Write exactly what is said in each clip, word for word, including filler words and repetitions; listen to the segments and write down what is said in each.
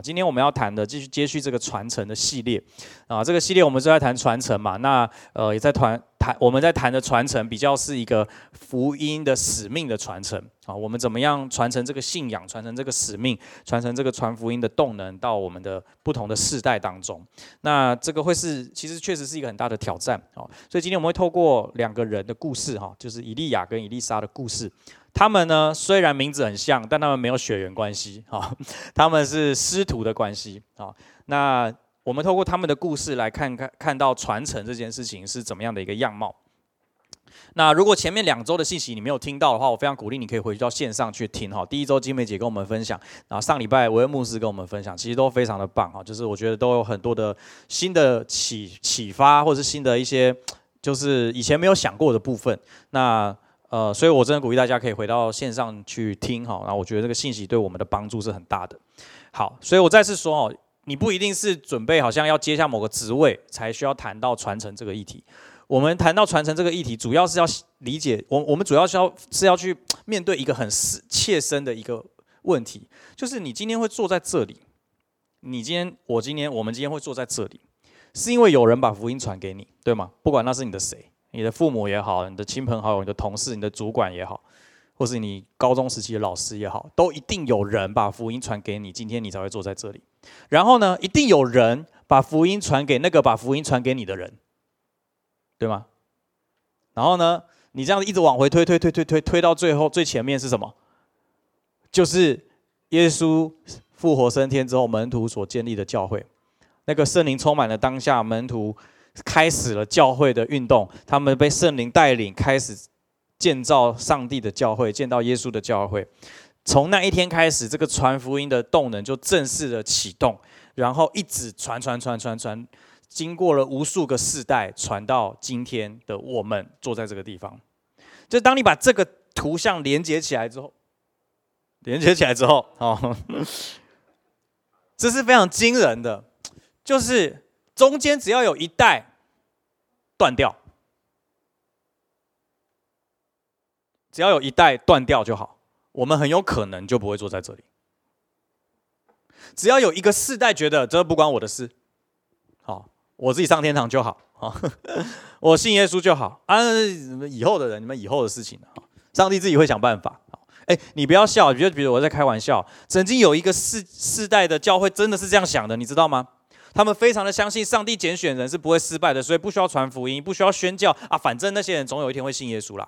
今天我们要谈的继续接续这个传承的系列啊，这个系列我们是在谈传承嘛，那呃也在谈谈我们在谈的传承比较是一个福音的使命的传承啊，我们怎么样传承这个信仰，传承这个使命，传承这个传福音的动能到我们的不同的世代当中。那这个会是其实确实是一个很大的挑战啊，所以今天我们会透过两个人的故事哈，就是以利亚跟以利沙的故事。他们呢，虽然名字很像，但他们没有血缘关系啊，他们是师徒的关系啊。那我们透过他们的故事来看看看到传承这件事情是怎么样的一个样貌。那如果前面两周的信息你没有听到的话，我非常鼓励你可以回去到线上去听哈。第一周金梅姐跟我们分享，然后上礼拜维恩牧师跟我们分享，其实都非常的棒哈，就是我觉得都有很多的新的启启发，或者是新的一些就是以前没有想过的部分。那呃，所以我真的鼓励大家可以回到线上去听哈，然后我觉得这个信息对我们的帮助是很大的。好，所以我再次说哦，你不一定是准备好像要接下某个职位才需要谈到传承这个议题。我们谈到传承这个议题，主要是要理解，我我们主要是要是要去面对一个很切身的一个问题，就是你今天会坐在这里，你今天我今天我们今天会坐在这里，是因为有人把福音传给你，对吗？不管那是你的谁。你的父母也好，你的亲朋好友，你的同事，你的主管也好，或是你高中时期的老师也好，都一定有人把福音传给你，今天你才会坐在这里。然后呢，一定有人把福音传给那个把福音传给你的人，对吗？然后呢，你这样一直往回推推推推推推到最后最前面是什么？就是耶稣复活升天之后门徒所建立的教会，那个圣灵充满了当下门徒。开始了教会的运动，他们被圣灵带领，开始建造上帝的教会，建造耶稣的教会。从那一天开始，这个传福音的动能就正式的启动，然后一直传传传传传，经过了无数个世代，传到今天的我们坐在这个地方。就当你把这个图像连接起来之后，连接起来之后，哦，这是非常惊人的，就是。中间只要有一代断掉，只要有一代断掉就好，我们很有可能就不会坐在这里。只要有一个世代觉得这不关我的事，好，我自己上天堂就好，我信耶稣就好啊，以后的人，你们以后的事情，上帝自己会想办法。哎，你不要笑，比如我在开玩笑，曾经有一个世世代的教会真的是这样想的，你知道吗？他们非常的相信上帝拣选人是不会失败的，所以不需要传福音，不需要宣教啊，反正那些人总有一天会信耶稣啦。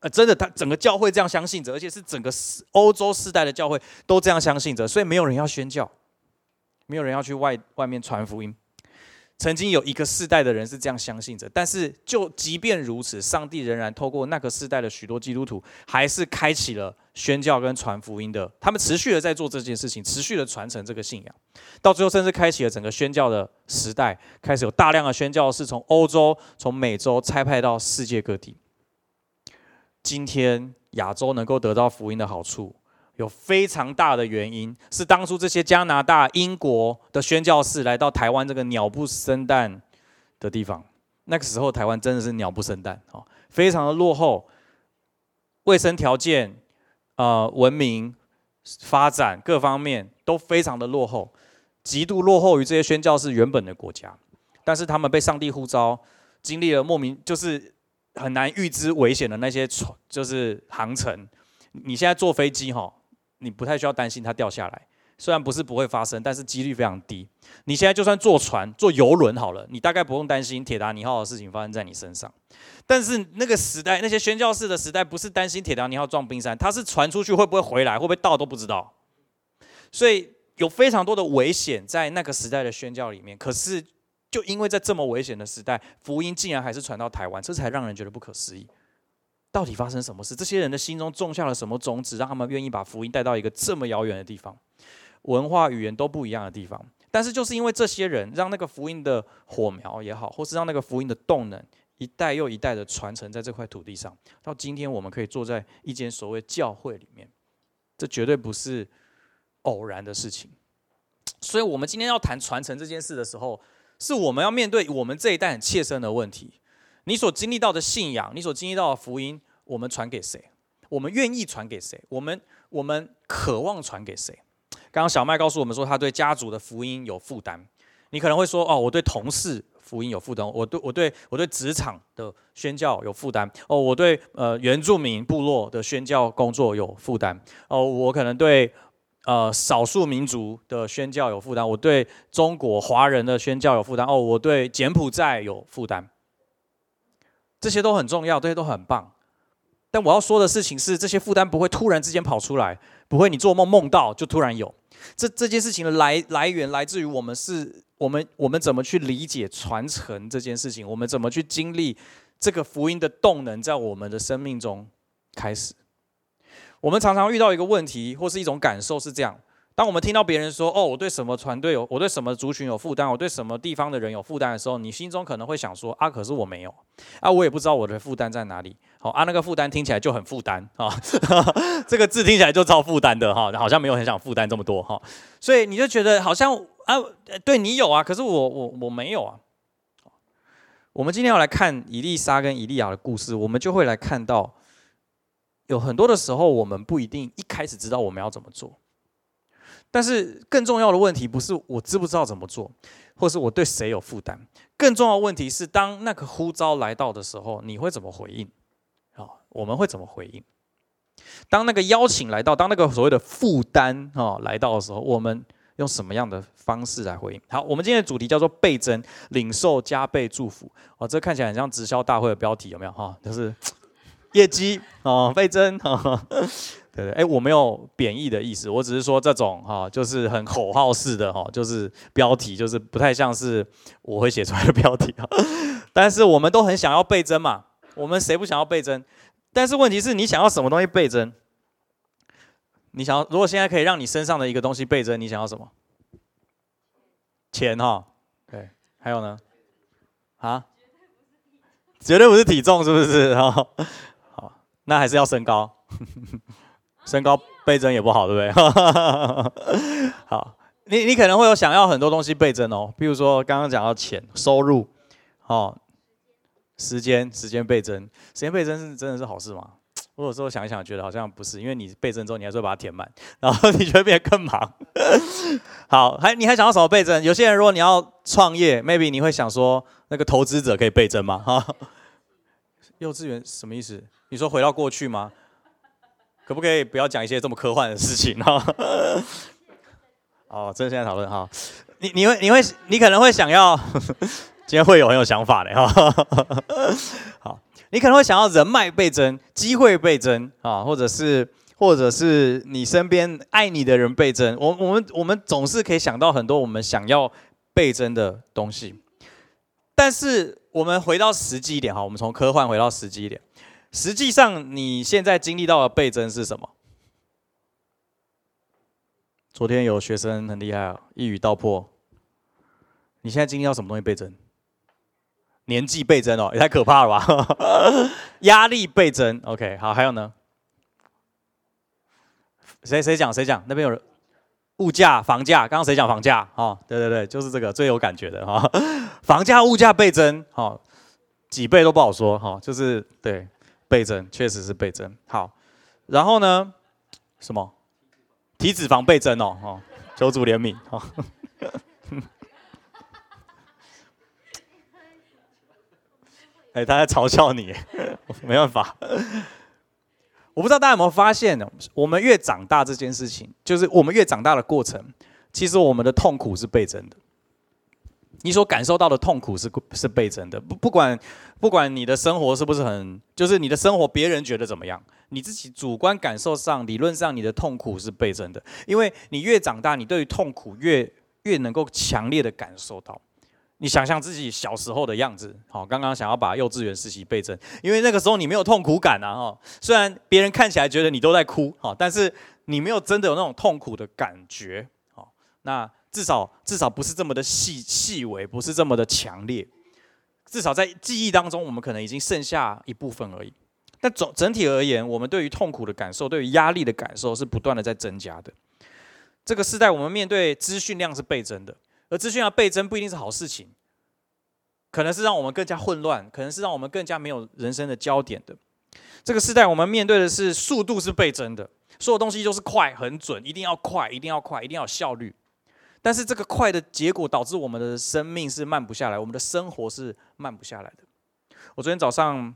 呃，真的，他整个教会这样相信着，而且是整个欧洲世代的教会都这样相信着，所以没有人要宣教，没有人要去外外面传福音。曾经有一个世代的人是这样相信着，但是就即便如此，上帝仍然透过那个世代的许多基督徒，还是开启了宣教跟传福音的。他们持续的在做这件事情，持续的传承这个信仰，到最后甚至开启了整个宣教的时代，开始有大量的宣教士从欧洲、从美洲差派到世界各地。今天亚洲能够得到福音的好处，有非常大的原因是当初这些加拿大、英国的宣教士来到台湾这个鸟不生蛋的地方。那个时候台湾真的是鸟不生蛋，非常的落后，卫生条件、呃、文明发展各方面都非常的落后，极度落后于这些宣教士原本的国家。但是他们被上帝呼召，经历了莫名就是很难预知危险的那些就是航程。你现在坐飞机哈，你不太需要担心它掉下来，虽然不是不会发生，但是几率非常低。你现在就算坐船、坐游轮好了，你大概不用担心铁达尼号的事情发生在你身上。但是那个时代，那些宣教士的时代，不是担心铁达尼号撞冰山，它是传出去会不会回来、会不会到都不知道。所以有非常多的危险在那个时代的宣教里面。可是就因为在这么危险的时代，福音竟然还是传到台湾，这才让人觉得不可思议。到底发生什么事？这些人的心中种下了什么种子，让他们愿意把福音带到一个这么遥远的地方，文化语言都不一样的地方？但是就是因为这些人，让那个福音的火苗也好，或是让那个福音的动能，一代又一代的传承在这块土地上，到今天我们可以坐在一间所谓教会里面，这绝对不是偶然的事情。所以我们今天要谈传承这件事的时候，是我们要面对我们这一代很切身的问题。你所经历到的信仰，你所经历到的福音，我们传给谁？我们愿意传给谁？我们我们渴望传给谁？刚刚小麦告诉我们说，他对家族的福音有负担。你可能会说，哦，我对同事福音有负担，我对我对我对职场的宣教有负担，哦，我对呃原住民部落的宣教工作有负担，哦，我可能对呃少数民族的宣教有负担，我对中国华人的宣教有负担，哦，我对柬埔寨有负担。这些都很重要，这些都很棒。但我要说的事情是，这些负担不会突然之间跑出来，不会你做梦梦到就突然有。这这件事情的来来源来自于我们是，我们我们怎么去理解传承这件事情，我们怎么去经历这个福音的动能在我们的生命中开始。我们常常遇到一个问题或是一种感受是这样：当我们听到别人说，哦，我对什么团队有，我对什么族群有负担，我对什么地方的人有负担的时候，你心中可能会想说，啊，可是我没有，啊，我也不知道我的负担在哪里。好啊，那个负担听起来就很负担啊，这个字听起来就超负担的哈，好像没有很想负担这么多哈，所以你就觉得好像啊，对你有啊，可是我我我没有啊。我们今天要来看以利沙跟以利亚的故事，我们就会来看到，有很多的时候我们不一定一开始知道我们要怎么做。但是更重要的问题不是我知不知道怎么做，或是我对谁有负担，更重要的问题是当那个呼召来到的时候，你会怎么回应？我们会怎么回应？当那个邀请来到，当那个所谓的负担来到的时候，我们用什么样的方式来回应？好，我们今天的主题叫做倍增，领受加倍祝福。哦，这看起来很像直销大会的标题，有没有？哈，就是业绩哦，倍增哦。对对，哎，我没有贬义的意思，我只是说这种哈、哦，就是很口号式的哈、哦，就是标题，就是不太像是我会写出来的标题、哦、但是我们都很想要倍增嘛，我们谁不想要倍增？但是问题是你想要什么东西倍增？你想要，如果现在可以让你身上的一个东西倍增，你想要什么？钱哈、哦，对，还有呢？啊？绝对不是体重，是不是？好，那还是要身高。身高倍增也不好，对不对？好，你你可能会有想要很多东西倍增哦，比如说刚刚讲到钱、收入，哦，时间时间倍增，时间倍增是真的是好事吗？我有时候想一想，觉得好像不是，因为你倍增之后，你还是会把它填满，然后你就会变得更忙。好，还你还想要什么倍增？有些人如果你要创业 ，maybe 你会想说那个投资者可以倍增吗？哈，幼稚园什么意思？你说回到过去吗？可不可以不要讲一些这么科幻的事情啊？哦，真的现在讨论哈，你你会你会你可能会想要，今天会有很有想法的哈。好，你可能会想要人脉倍增、机会倍增啊，或者是或者是你身边爱你的人倍增。我我们我们总是可以想到很多我们想要倍增的东西，但是我们回到实际一点哈，我们从科幻回到实际一点。实际上，你现在经历到的倍增是什么？昨天有学生很厉害啊，一语道破。你现在经历到什么东西倍增？年纪倍增哦，也太可怕了吧！压力倍增。OK， 好，还有呢？谁谁讲？谁讲？那边有人。物价、房价，刚刚谁讲房价？哦，对对对，就是这个最有感觉的哈、哦。房价、物价倍增，哦，几倍都不好说哈、哦，就是对。倍增确实是倍增，好，然后呢？什么？体脂肪倍增哦，哦，求主怜悯哦。哎，他在嘲笑你，没办法。我不知道大家有没有发现呢？我们越长大这件事情，就是我们越长大的过程，其实我们的痛苦是倍增的。你所感受到的痛苦是是倍增的，不不管不管你的生活是不是很，就是你的生活别人觉得怎么样，你自己主观感受上，理论上你的痛苦是倍增的，因为你越长大，你对于痛苦越越能够强烈的感受到。你想象自己小时候的样子，好，刚刚想要把幼稚园时期倍增，因为那个时候你没有痛苦感啊，哈，虽然别人看起来觉得你都在哭，好，但是你没有真的有那种痛苦的感觉，好，那。至少至少不是这么的细细微，不是这么的强烈。至少在记忆当中，我们可能已经剩下一部分而已。但总整体而言，我们对于痛苦的感受，对于压力的感受是不断的在增加的。这个时代，我们面对资讯量是倍增的，而资讯量倍增不一定是好事情，可能是让我们更加混乱，可能是让我们更加没有人生的焦点的。这个时代，我们面对的是速度是倍增的。所有东西就是快、很准，一定要快，一定要快，一定要有效率。但是这个快的结果导致我们的生命是慢不下来，我们的生活是慢不下来的。我昨天早上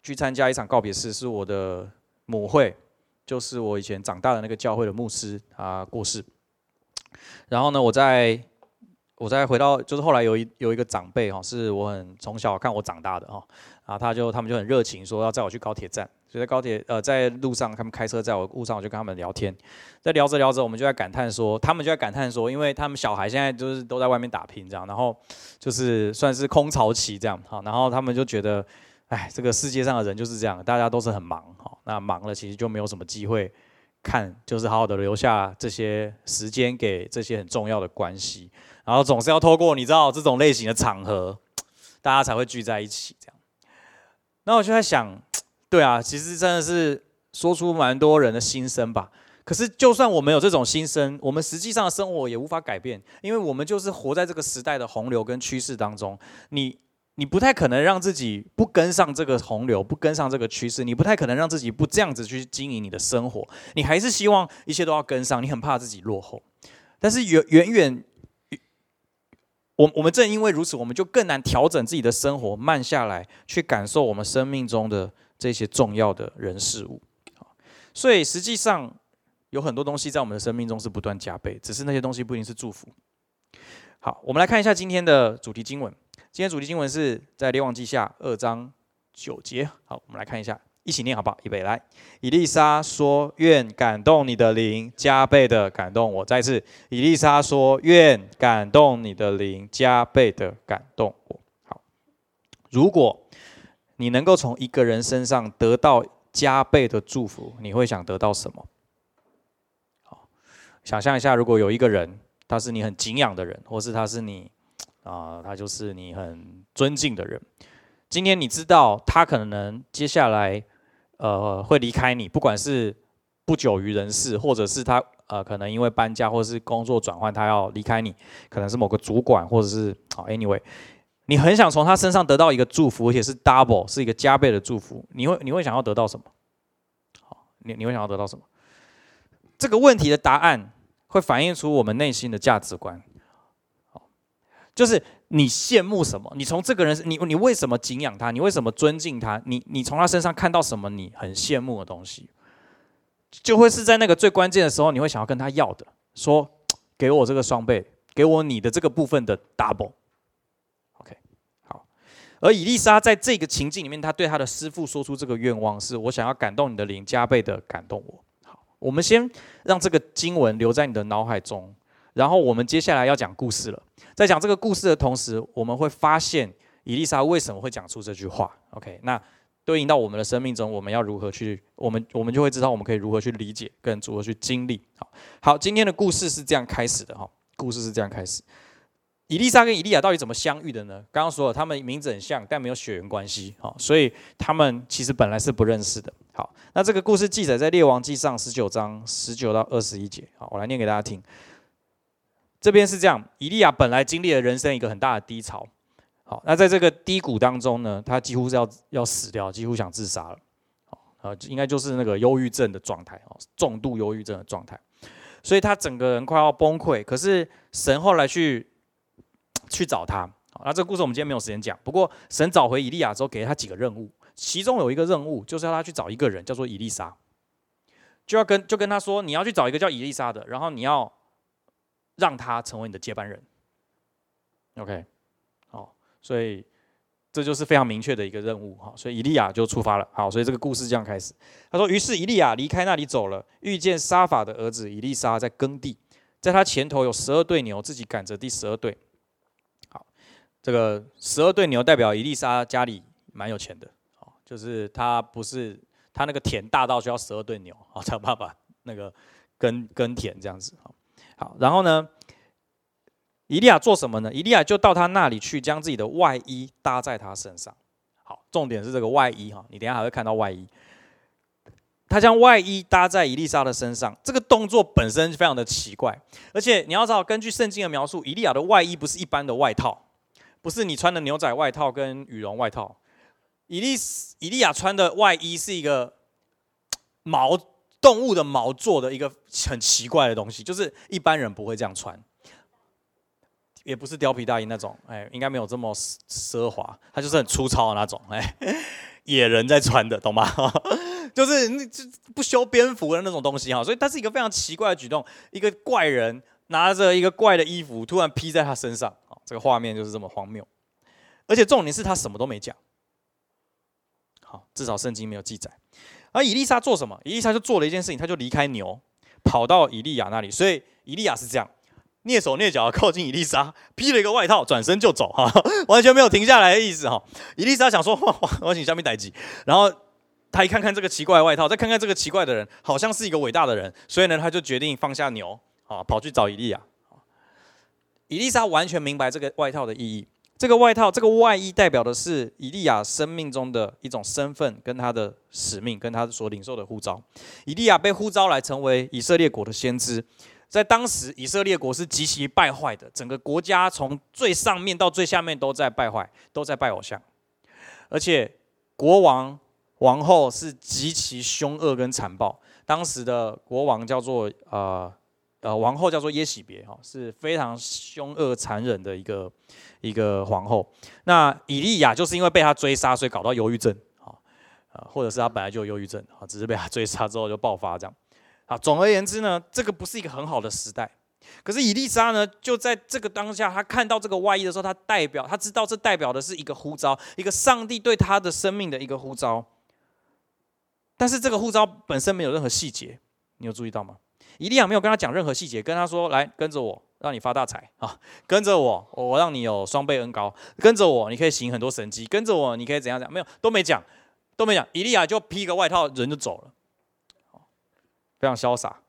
去参加一场告别式，是我的母会，就是我以前长大的那个教会的牧师啊过世。然后呢，我在我再回到，就是后来有一有一个长辈哈，是我很从小看我长大的哈，啊他就他们就很热情，说要载我去高铁站，所以在高铁呃在路上，他们开车载我路上，我就跟他们聊天，在聊着聊着，我们就在感叹说，他们就在感叹说，因为他们小孩现在就是都在外面打拼这样，然后就是算是空巢期这样哈，然后他们就觉得，哎，这个世界上的人就是这样，大家都是很忙哈，那忙了其实就没有什么机会看，就是好好的留下这些时间给这些很重要的关系。然后总是要透过你知道这种类型的场合，大家才会聚在一起这样。那我就在想，对啊，其实真的是说出蛮多人的心声吧。可是就算我们有这种心声，我们实际上的生活也无法改变，因为我们就是活在这个时代的洪流跟趋势当中。你你不太可能让自己不跟上这个洪流，不跟上这个趋势，你不太可能让自己不这样子去经营你的生活。你还是希望一切都要跟上，你很怕自己落后。但是远远远。我我们正因为如此，我们就更难调整自己的生活，慢下来，去感受我们生命中的这些重要的人事物。所以实际上有很多东西在我们的生命中是不断加倍，只是那些东西不一定是祝福。好，我们来看一下今天的主题经文。今天主题经文是在列王记下二章九节。好，我们来看一下，一起念好不好？预备来。以利沙说：“愿感动你的灵，加倍的感动我。”再次，以利沙说：“愿感动你的灵，加倍的感动我。”好，如果你能够从一个人身上得到加倍的祝福，你会想得到什么？好，想象一下，如果有一个人，他是你很敬仰的人，或是他是你啊、呃，他就是你很尊敬的人。今天你知道他可能接下来。呃，会离开你，不管是不久于人世，或者是他呃，可能因为搬家或是工作转换，他要离开你，可能是某个主管，或者是好 ，anyway， 你很想从他身上得到一个祝福，而且是 double， 是一个加倍的祝福，你会你会想要得到什么？好，你你会想要得到什么？这个问题的答案会反映出我们内心的价值观，好，就是。你羡慕什么？你从这个人，你你为什么敬仰他？你为什么尊敬他？你你从他身上看到什么？你很羡慕的东西，就会是在那个最关键的时候，你会想要跟他要的，说给我这个双倍，给我你的这个部分的 double。OK， 好。而以利沙在这个情境里面，他对他的师父说出这个愿望是：我想要感动你的灵，加倍的感动我。好，我们先让这个经文留在你的脑海中。然后我们接下来要讲故事了，在讲这个故事的同时，我们会发现以利沙为什么会讲出这句话。OK， 那对应到我们的生命中，我们要如何去，我们我们就会知道我们可以如何去理解，跟如何去经历。好，好，今天的故事是这样开始的哈，故事是这样开始。以利沙跟以利亚到底怎么相遇的呢？刚刚说了，他们名字很像，但没有血缘关系，所以他们其实本来是不认识的。好，那这个故事记载在《列王纪上》十九章十九到二十一节。好，我来念给大家听。这边是这样，以利亚本来经历了人生一个很大的低潮，好，那在这个低谷当中呢，他几乎是要要死掉，几乎想自杀了，好，应该就是那个忧郁症的状态，重度忧郁症的状态，所以他整个人快要崩溃。可是神后来去去找他，那这个故事我们今天没有时间讲，不过神找回以利亚之后，给他几个任务，其中有一个任务就是要他去找一个人，叫做以利沙，就要跟就跟他说，你要去找一个叫以利沙的，然后你要。让他成为你的接班人 ，OK， 好，所以这就是非常明确的一个任务，所以以利亚就出发了，好，所以这个故事这样开始。他说：“于是以利亚离开那里走了，遇见沙法的儿子以利沙在耕地，在他前头有十二对牛，自己赶着第十二对。好，这个十二对牛代表以利沙家里蛮有钱的，就是他不是他那个田大到需要十二对牛，好，他爸爸那个耕耕田这样子。”好，然后呢？以利亚做什么呢？以利亚就到他那里去，将自己的外衣搭在他身上。好，重点是这个外衣哈，你等一下还会看到外衣。他将外衣搭在以利沙的身上，这个动作本身非常的奇怪，而且你要知道，根据圣经的描述，以利亚的外衣不是一般的外套，不是你穿的牛仔外套跟羽绒外套，以利以利亚穿的外衣是一个毛动物的毛做的一个很奇怪的东西，就是一般人不会这样穿，也不是貂皮大衣那种，哎，应该没有这么奢华，它就是很粗糙的那种，哎，野人在穿的，懂吗？就是不修边幅的那种东西，所以它是一个非常奇怪的举动，一个怪人拿着一个怪的衣服突然披在他身上，这个画面就是这么荒谬。而且重点是他什么都没讲，好，至少圣经没有记载。而以利沙做什么？以利沙就做了一件事情，他就离开牛，跑到以利亚那里。所以以利亚是这样，蹑手蹑脚靠近以利沙，披了一个外套，转身就走，哈，完全没有停下来的意思哈。以利沙想说，我请下面逮鸡，然后他一看看这个奇怪的外套，再看看这个奇怪的人，好像是一个伟大的人，所以呢，他就决定放下牛，啊，跑去找以利亚。以利沙完全明白这个外套的意义。这个外套，这个外衣代表的是以利亚生命中的一种身份，跟他的使命，跟他所领受的呼召。以利亚被呼召来成为以色列国的先知，在当时以色列国是极其败坏的，整个国家从最上面到最下面都在败坏，都在拜偶像，而且国王、王后是极其凶恶跟残暴。当时的国王叫做呃。呃，王后叫做耶喜别，是非常凶恶残忍的一个一个皇后。那以利亚就是因为被她追杀，所以搞到忧郁症，或者是她本来就有忧郁症，只是被她追杀之后就爆发这样。啊，总而言之呢，这个不是一个很好的时代。可是以利沙呢，就在这个当下，她看到这个外衣的时候，她代表，她知道这代表的是一个呼召，一个上帝对她的生命的一个呼召。但是这个呼召本身没有任何细节，你有注意到吗？以利亚没有跟他讲任何细节，跟他说：“来，跟着我，让你发大财啊！跟着我，我让你有双倍恩膏；跟着我，你可以行很多神迹；跟着我，你可以怎样怎样。”没有，都没讲，都没讲。以利亚就披个外套，人就走了，非常潇洒。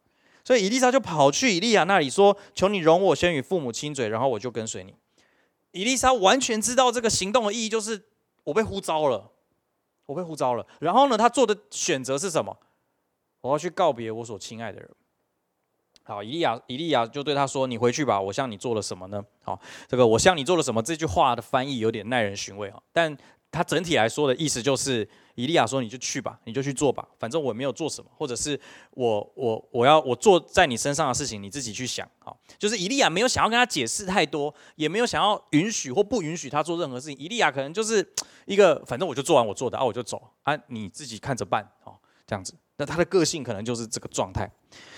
所以以利沙就跑去以利亚那里说：“求你容我先与父母亲嘴，然后我就跟随你。”以利沙完全知道这个行动的意义，就是我被呼召了，我被呼召了。然后呢，他做的选择是什么？我要去告别我所亲爱的人。好，以利亚，以利亚就对他说：“你回去吧，我向你做了什么呢？”好，这个“我向你做了什么”这句话的翻译有点耐人寻味，但他整体来说的意思就是，以利亚说：“你就去吧，你就去做吧，反正我没有做什么，或者是我我我要我做在你身上的事情，你自己去想。”好，就是以利亚没有想要跟他解释太多，也没有想要允许或不允许他做任何事情。以利亚可能就是一个，反正我就做完我做的啊，我就走啊，你自己看着办哦，这样子。那他的个性可能就是这个状态，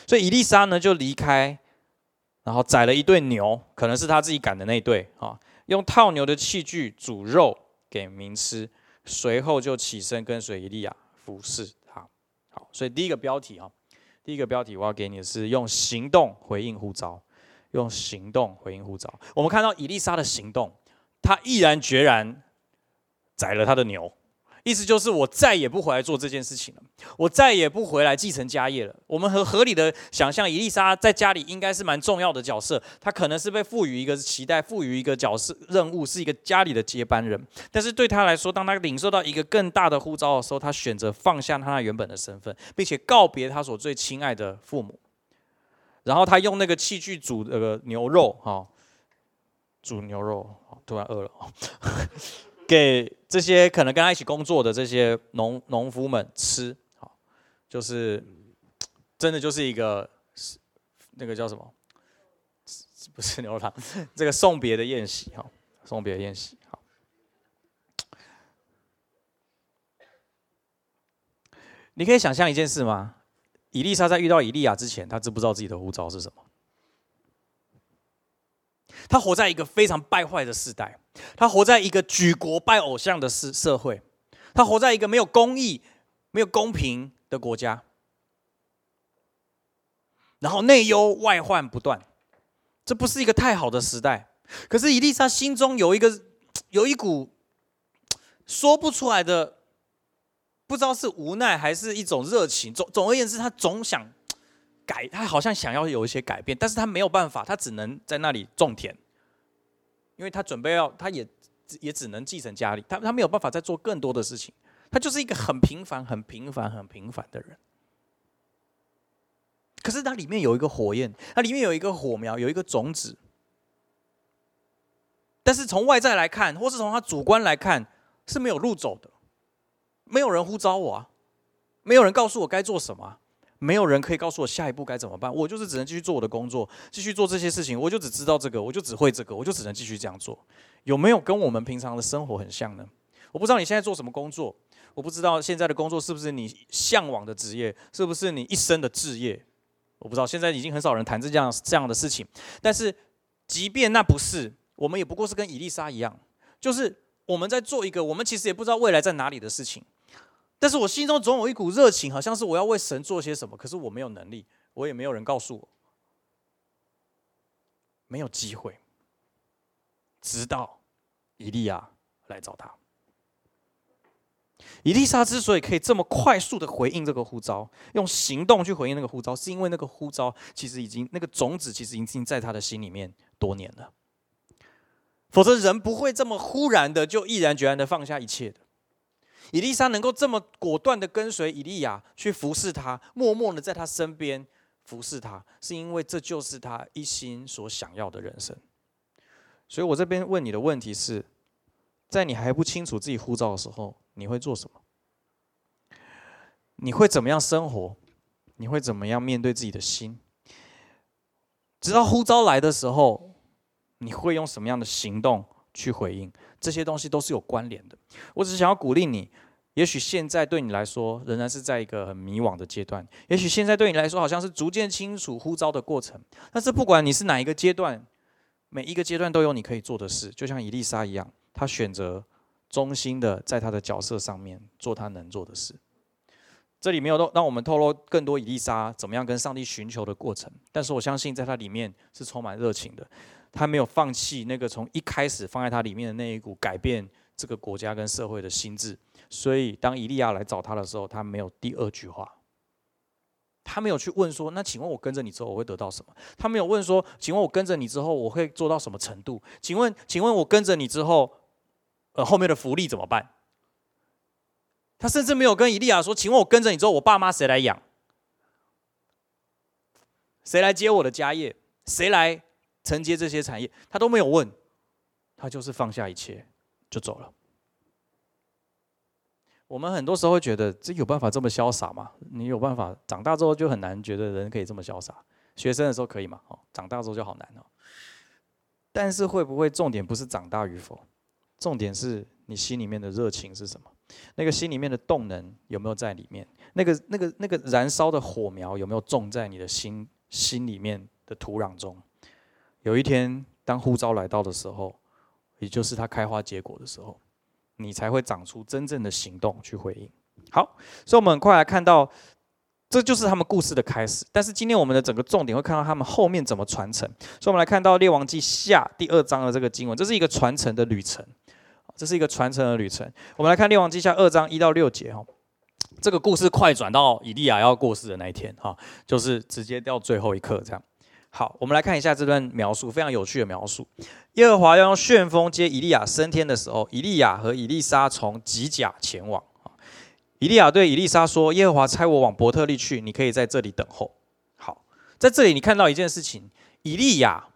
所以以利沙呢就离开，然后宰了一对牛，可能是他自己赶的那一对啊，用套牛的器具煮肉给民吃，随后就起身跟随以利亚服侍他。好，所以第一个标题啊，第一个标题我要给你的是用行动回应呼召，用行动回应呼召。我们看到以利沙的行动，他毅然决然宰了他的牛。意思就是我再也不回来做这件事情了，我再也不回来继承家业了。我们很合理的想象，以利沙在家里应该是蛮重要的角色，她可能是被赋予一个期待，赋予一个角色任务，是一个家里的接班人。但是对她来说，当她领受到一个更大的呼召的时候，她选择放下她原本的身份，并且告别她所最亲爱的父母。然后她用那个器具煮呃牛肉，哈，煮牛肉，突然饿了。给这些可能跟他一起工作的这些农农夫们吃，好，就是真的就是一个那个叫什么，不是牛肉汤，这个送别的宴席，好，送别的宴席，好。你可以想象一件事吗？以利沙在遇到以利亚之前，他知不知道自己的呼召是什么？他活在一个非常败坏的世代，他活在一个举国拜偶像的社会，他活在一个没有公义、没有公平的国家，然后内忧外患不断，这不是一个太好的时代。可是以利沙心中有一个有一股说不出来的，不知道是无奈还是一种热情。总总而言之，他总想。改他好像想要有一些改变，但是他没有办法，他只能在那里种田，因为他准备要，他也也只能继承家里，他他没有办法再做更多的事情，他就是一个很平凡、很平凡、很平凡的人。可是他里面有一个火焰，他里面有一个火苗，有一个种子。但是从外在来看，或是从他主观来看，是没有路走的，没有人呼召我啊，没有人告诉我该做什么啊。没有人可以告诉我下一步该怎么办，我就是只能继续做我的工作，继续做这些事情，我就只知道这个，我就只会这个，我就只能继续这样做。有没有跟我们平常的生活很像呢？我不知道你现在做什么工作，我不知道现在的工作是不是你向往的职业，是不是你一生的志业，我不知道，现在已经很少人谈这样这样的事情。但是即便那不是，我们也不过是跟以利沙一样，就是我们在做一个我们其实也不知道未来在哪里的事情，但是我心中总有一股热情，好像是我要为神做些什么，可是我没有能力，我也没有人告诉我，没有机会，直到以利亚来找他。以利沙之所以可以这么快速的回应这个呼召，用行动去回应那个呼召，是因为那个呼召其实已经，那个种子其实已经在他的心里面多年了，否则人不会这么忽然的就毅然决然的放下一切的。以利沙能够这么果断的跟随以利亚去服侍他，默默的在他身边服侍他，是因为这就是他一心所想要的人生。所以我这边问你的问题是，在你还不清楚自己呼召的时候，你会做什么？你会怎么样生活？你会怎么样面对自己的心？直到呼召来的时候，你会用什么样的行动去回应？这些东西都是有关联的。我只是想要鼓励你，也许现在对你来说仍然是在一个很迷惘的阶段，也许现在对你来说好像是逐渐清楚呼召的过程，但是不管你是哪一个阶段，每一个阶段都有你可以做的事。就像以利沙一样，他选择忠心的在他的角色上面做他能做的事。这里没有让我们透露更多以利沙怎么样跟上帝寻求的过程，但是我相信在他里面是充满热情的，他没有放弃那个从一开始放在他里面的那一股改变这个国家跟社会的心智。所以当以利亚来找他的时候，他没有第二句话，他没有去问说，那请问我跟着你之后我会得到什么？他没有问说，请问我跟着你之后我会做到什么程度？请问请问我跟着你之后呃，后面的福利怎么办？他甚至没有跟以利亚说，请问我跟着你之后，我爸妈谁来养？谁来接我的家业？谁来承接这些产业？他都没有问，他就是放下一切就走了。我们很多时候会觉得，这有办法这么潇洒吗？你有办法？长大之后就很难觉得人可以这么潇洒。学生的时候可以吗？哦，长大之后就好难哦。但是会不会重点不是长大与否？重点是你心里面的热情是什么？那个心里面的动能有没有在里面？那个、那个、那个燃烧的火苗有没有种在你的心心里面的土壤中？有一天，当呼召来到的时候，也就是它开花结果的时候，你才会长出真正的行动去回应。好，所以我们很快来看到，这就是他们故事的开始。但是今天我们的整个重点会看到他们后面怎么传承。所以我们来看到《列王记下》第二章的这个经文，这是一个传承的旅程。这是一个传承的旅程。我们来看《列王记下》二章一到六节，这个故事快转到以利亚要过世的那一天，就是直接到最后一刻这样。好，我们来看一下这段描述，非常有趣的描述。耶和华要用旋风接以利亚升天的时候，以利亚和以利沙从吉甲前往。以利亚对以利沙说：“耶和华差我往伯特利去，你可以在这里等候。”好，在这里你看到一件事情，以利亚。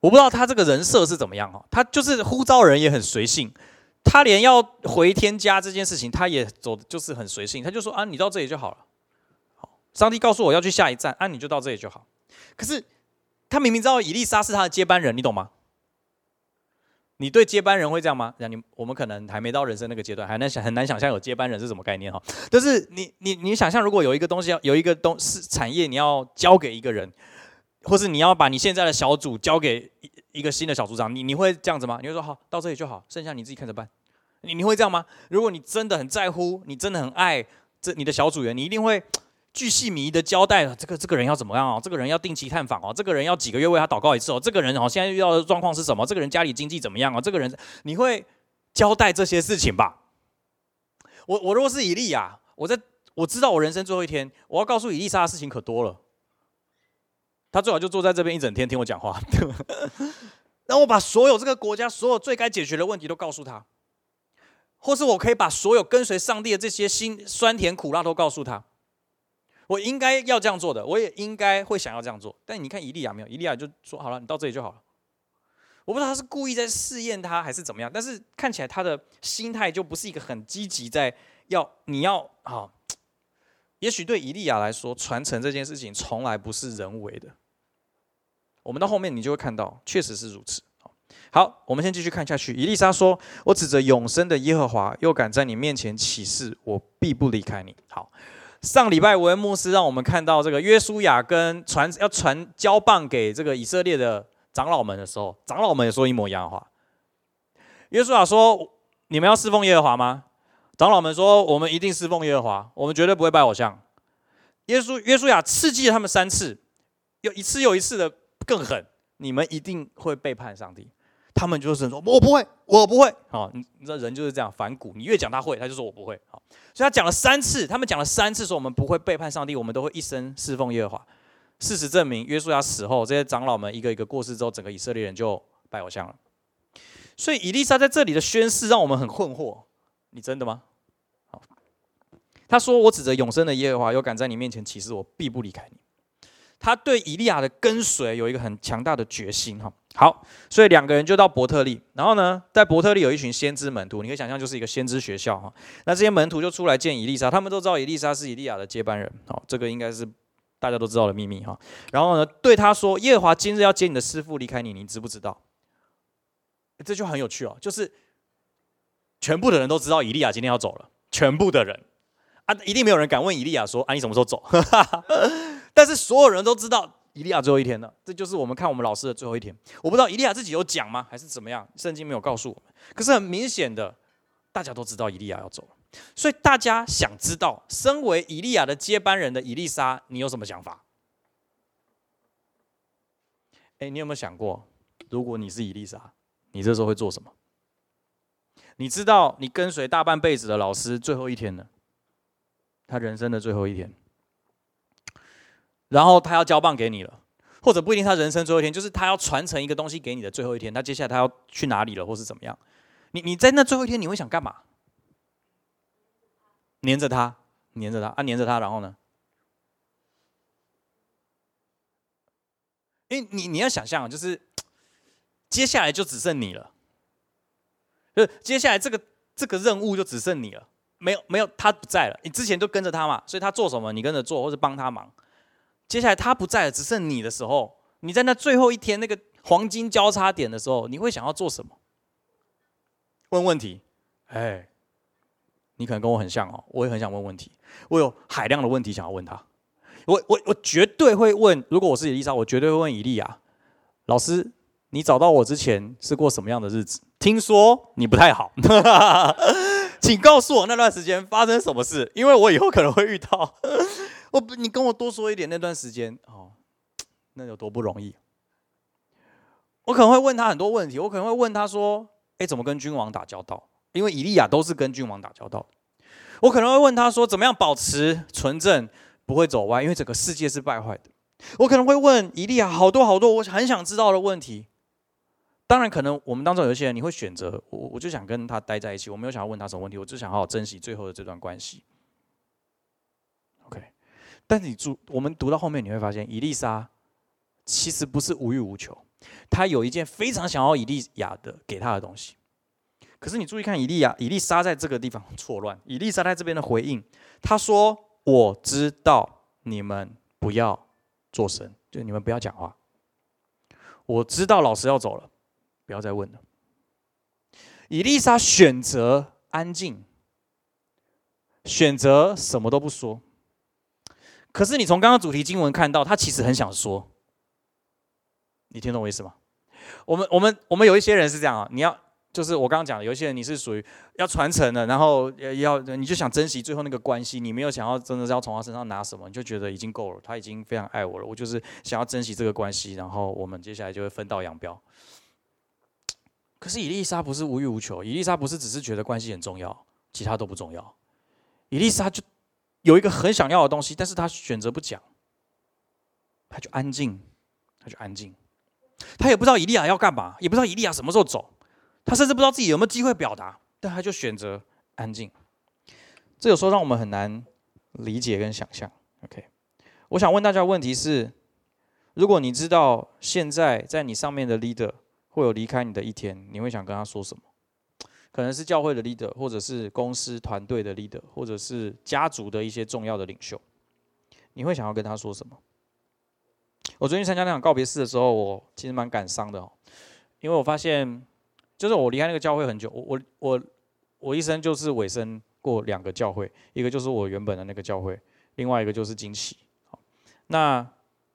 我不知道他这个人设是怎么样，他就是呼召人也很随性，他连要回天家这件事情他也走就是很随性，他就说啊，你到这里就好了，上帝告诉我要去下一站啊，你就到这里就好。可是他明明知道以利沙是他的接班人，你懂吗？你对接班人会这样吗？我们可能还没到人生那个阶段，还很难想象有接班人是什么概念。但是 你, 你, 你想象如果有一个东西，有一个东西产业你要交给一个人，或是你要把你现在的小组交给一个新的小组长，你你会这样子吗？你会说好，到这里就好，剩下你自己看着办。你你会这样吗？如果你真的很在乎，你真的很爱这你的小组员，你一定会巨细靡遗的交代这个这个人要怎么样哦，这个人要定期探访哦，这个人要几个月为他祷告一次哦，这个人哦现在遇到的状况是什么？这个人家里经济怎么样哦？这个人你会交代这些事情吧？我我若是以利亚，我在我知道我人生最后一天，我要告诉以利沙的事情可多了。他最好就坐在这边一整天听我讲话，然后我把所有这个国家所有最该解决的问题都告诉他，或是我可以把所有跟随上帝的这些辛酸甜苦辣都告诉他。我应该要这样做的，我也应该会想要这样做。但你看以利亚没有，以利亚就说好了，你到这里就好了。我不知道他是故意在试验他还是怎么样，但是看起来他的心态就不是一个很积极在要你要好。也许对以利亚来说，传承这件事情从来不是人为的。我们到后面你就会看到，确实是如此。好，我们先继续看下去。以利沙说：“我指着永生的耶和华，又敢在你面前起誓，我必不离开你。”好。上礼拜，文牧师让我们看到这个约书亚跟传要传交棒给这个以色列的长老们的时候，长老们也说一模一样的话。约书亚说：“你们要侍奉耶和华吗？”长老们说：“我们一定侍奉耶和华，我们绝对不会拜偶像。”耶稣约书亚刺激了他们三次，又一次又一次的更狠：“你们一定会背叛上帝。”他们就是说：“我不会，我不会。”好，你这人就是这样反骨，你越讲他会，他就说我不会。好，所以他讲了三次，他们讲了三次说我们不会背叛上帝，我们都会一生侍奉耶和华。事实证明，约书亚死后，这些长老们一个一个过世之后，整个以色列人就拜偶像了。所以以利沙在这里的宣誓让我们很困惑：你真的吗？好，他说：“我指着永生的耶和华，又敢在你面前起誓，我必不离开你。”他对以利亚的跟随有一个很强大的决心。好，所以两个人就到伯特利，然后呢，在伯特利有一群先知门徒，你可以想象就是一个先知学校。那这些门徒就出来见以利沙，他们都知道以利沙是以利亚的接班人，这个应该是大家都知道的秘密。然后呢，对他说：“耶和华今日要接你的师父离开你，你知不知道？”这就很有趣哦，就是全部的人都知道以利亚今天要走了，全部的人啊，一定没有人敢问以利亚说：“啊，你什么时候走？”但是所有人都知道以利亚最后一天了，这就是我们看我们老师的最后一天。我不知道以利亚自己有讲吗，还是怎么样？圣经没有告诉我们。可是很明显的，大家都知道以利亚要走了，所以大家想知道，身为以利亚的接班人的以利沙，你有什么想法？哎，你有没有想过，如果你是以利沙，你这时候会做什么？你知道你跟随大半辈子的老师最后一天了，他人生的最后一天。然后他要交棒给你了，或者不一定他人生最后一天，就是他要传承一个东西给你的最后一天。他接下来他要去哪里了，或是怎么样？你你在那最后一天你会想干嘛？黏着他，黏着他啊，黏着他，然后呢？因为你你要想象，就是接下来就只剩你了，就是接下来这个这个任务就只剩你了，没有没有他不在了，你之前就跟着他嘛，所以他做什么你跟着做，或是帮他忙。接下来他不在了，只剩你的时候，你在那最后一天那个黄金交叉点的时候，你会想要做什么？问问题，哎，你可能跟我很像哦，我也很想问问题，我有海量的问题想要问他，我我我绝对会问。如果我是以利沙，我绝对会问以利亚老师：“你找到我之前是过什么样的日子？听说你不太好，请告诉我那段时间发生什么事，因为我以后可能会遇到。”我你跟我多说一点那段时间哦，那有多不容易？我可能会问他很多问题，我可能会问他说：“哎，怎么跟君王打交道？”因为以利亚都是跟君王打交道。我可能会问他说：“怎么样保持纯正，不会走歪？”因为整个世界是败坏的。我可能会问以利亚好多好多我很想知道的问题。当然，可能我们当中有一些人，你会选择我，我就想跟他待在一起，我没有想要问他什么问题，我就想好好珍惜最后的这段关系。但是你读我们读到后面，你会发现以利沙其实不是无欲无求，她有一件非常想要以利亚的给她的东西。可是你注意看以利亚、以利沙在这个地方错乱。以利沙在这边的回应，她说：“我知道你们不要作声，就你们不要讲话。我知道老师要走了，不要再问了。”以利沙选择安静，选择什么都不说。可是你从刚刚主题经文看到，他其实很想说，你听懂我意思吗？我们我们我们有一些人是这样啊，你要就是我刚刚讲的，有一些人你是属于要传承的，然后要你就想珍惜最后那个关系，你没有想要真的是要从他身上拿什么，你就觉得已经够了，他已经非常爱我了，我就是想要珍惜这个关系，然后我们接下来就会分道扬镳。可是以利沙不是无欲无求，以利沙不是只是觉得关系很重要，其他都不重要，以利沙就。有一个很想要的东西，但是他选择不讲，他就安静，他就安静，他也不知道以利亚要干嘛，也不知道以利亚什么时候走，他甚至不知道自己有没有机会表达，但他就选择安静。这有时候让我们很难理解跟想象。OK， 我想问大家的问题是：如果你知道现在在你上面的 leader 会有离开你的一天，你会想跟他说什么？可能是教会的 leader， 或者是公司团队的 leader， 或者是家族的一些重要的领袖。你会想要跟他说什么？我最近参加那场告别式的时候，我其实蛮感伤的哦，因为我发现，就是我离开那个教会很久，我我我我一生就是委身过两个教会，一个就是我原本的那个教会，另外一个就是惊奇。那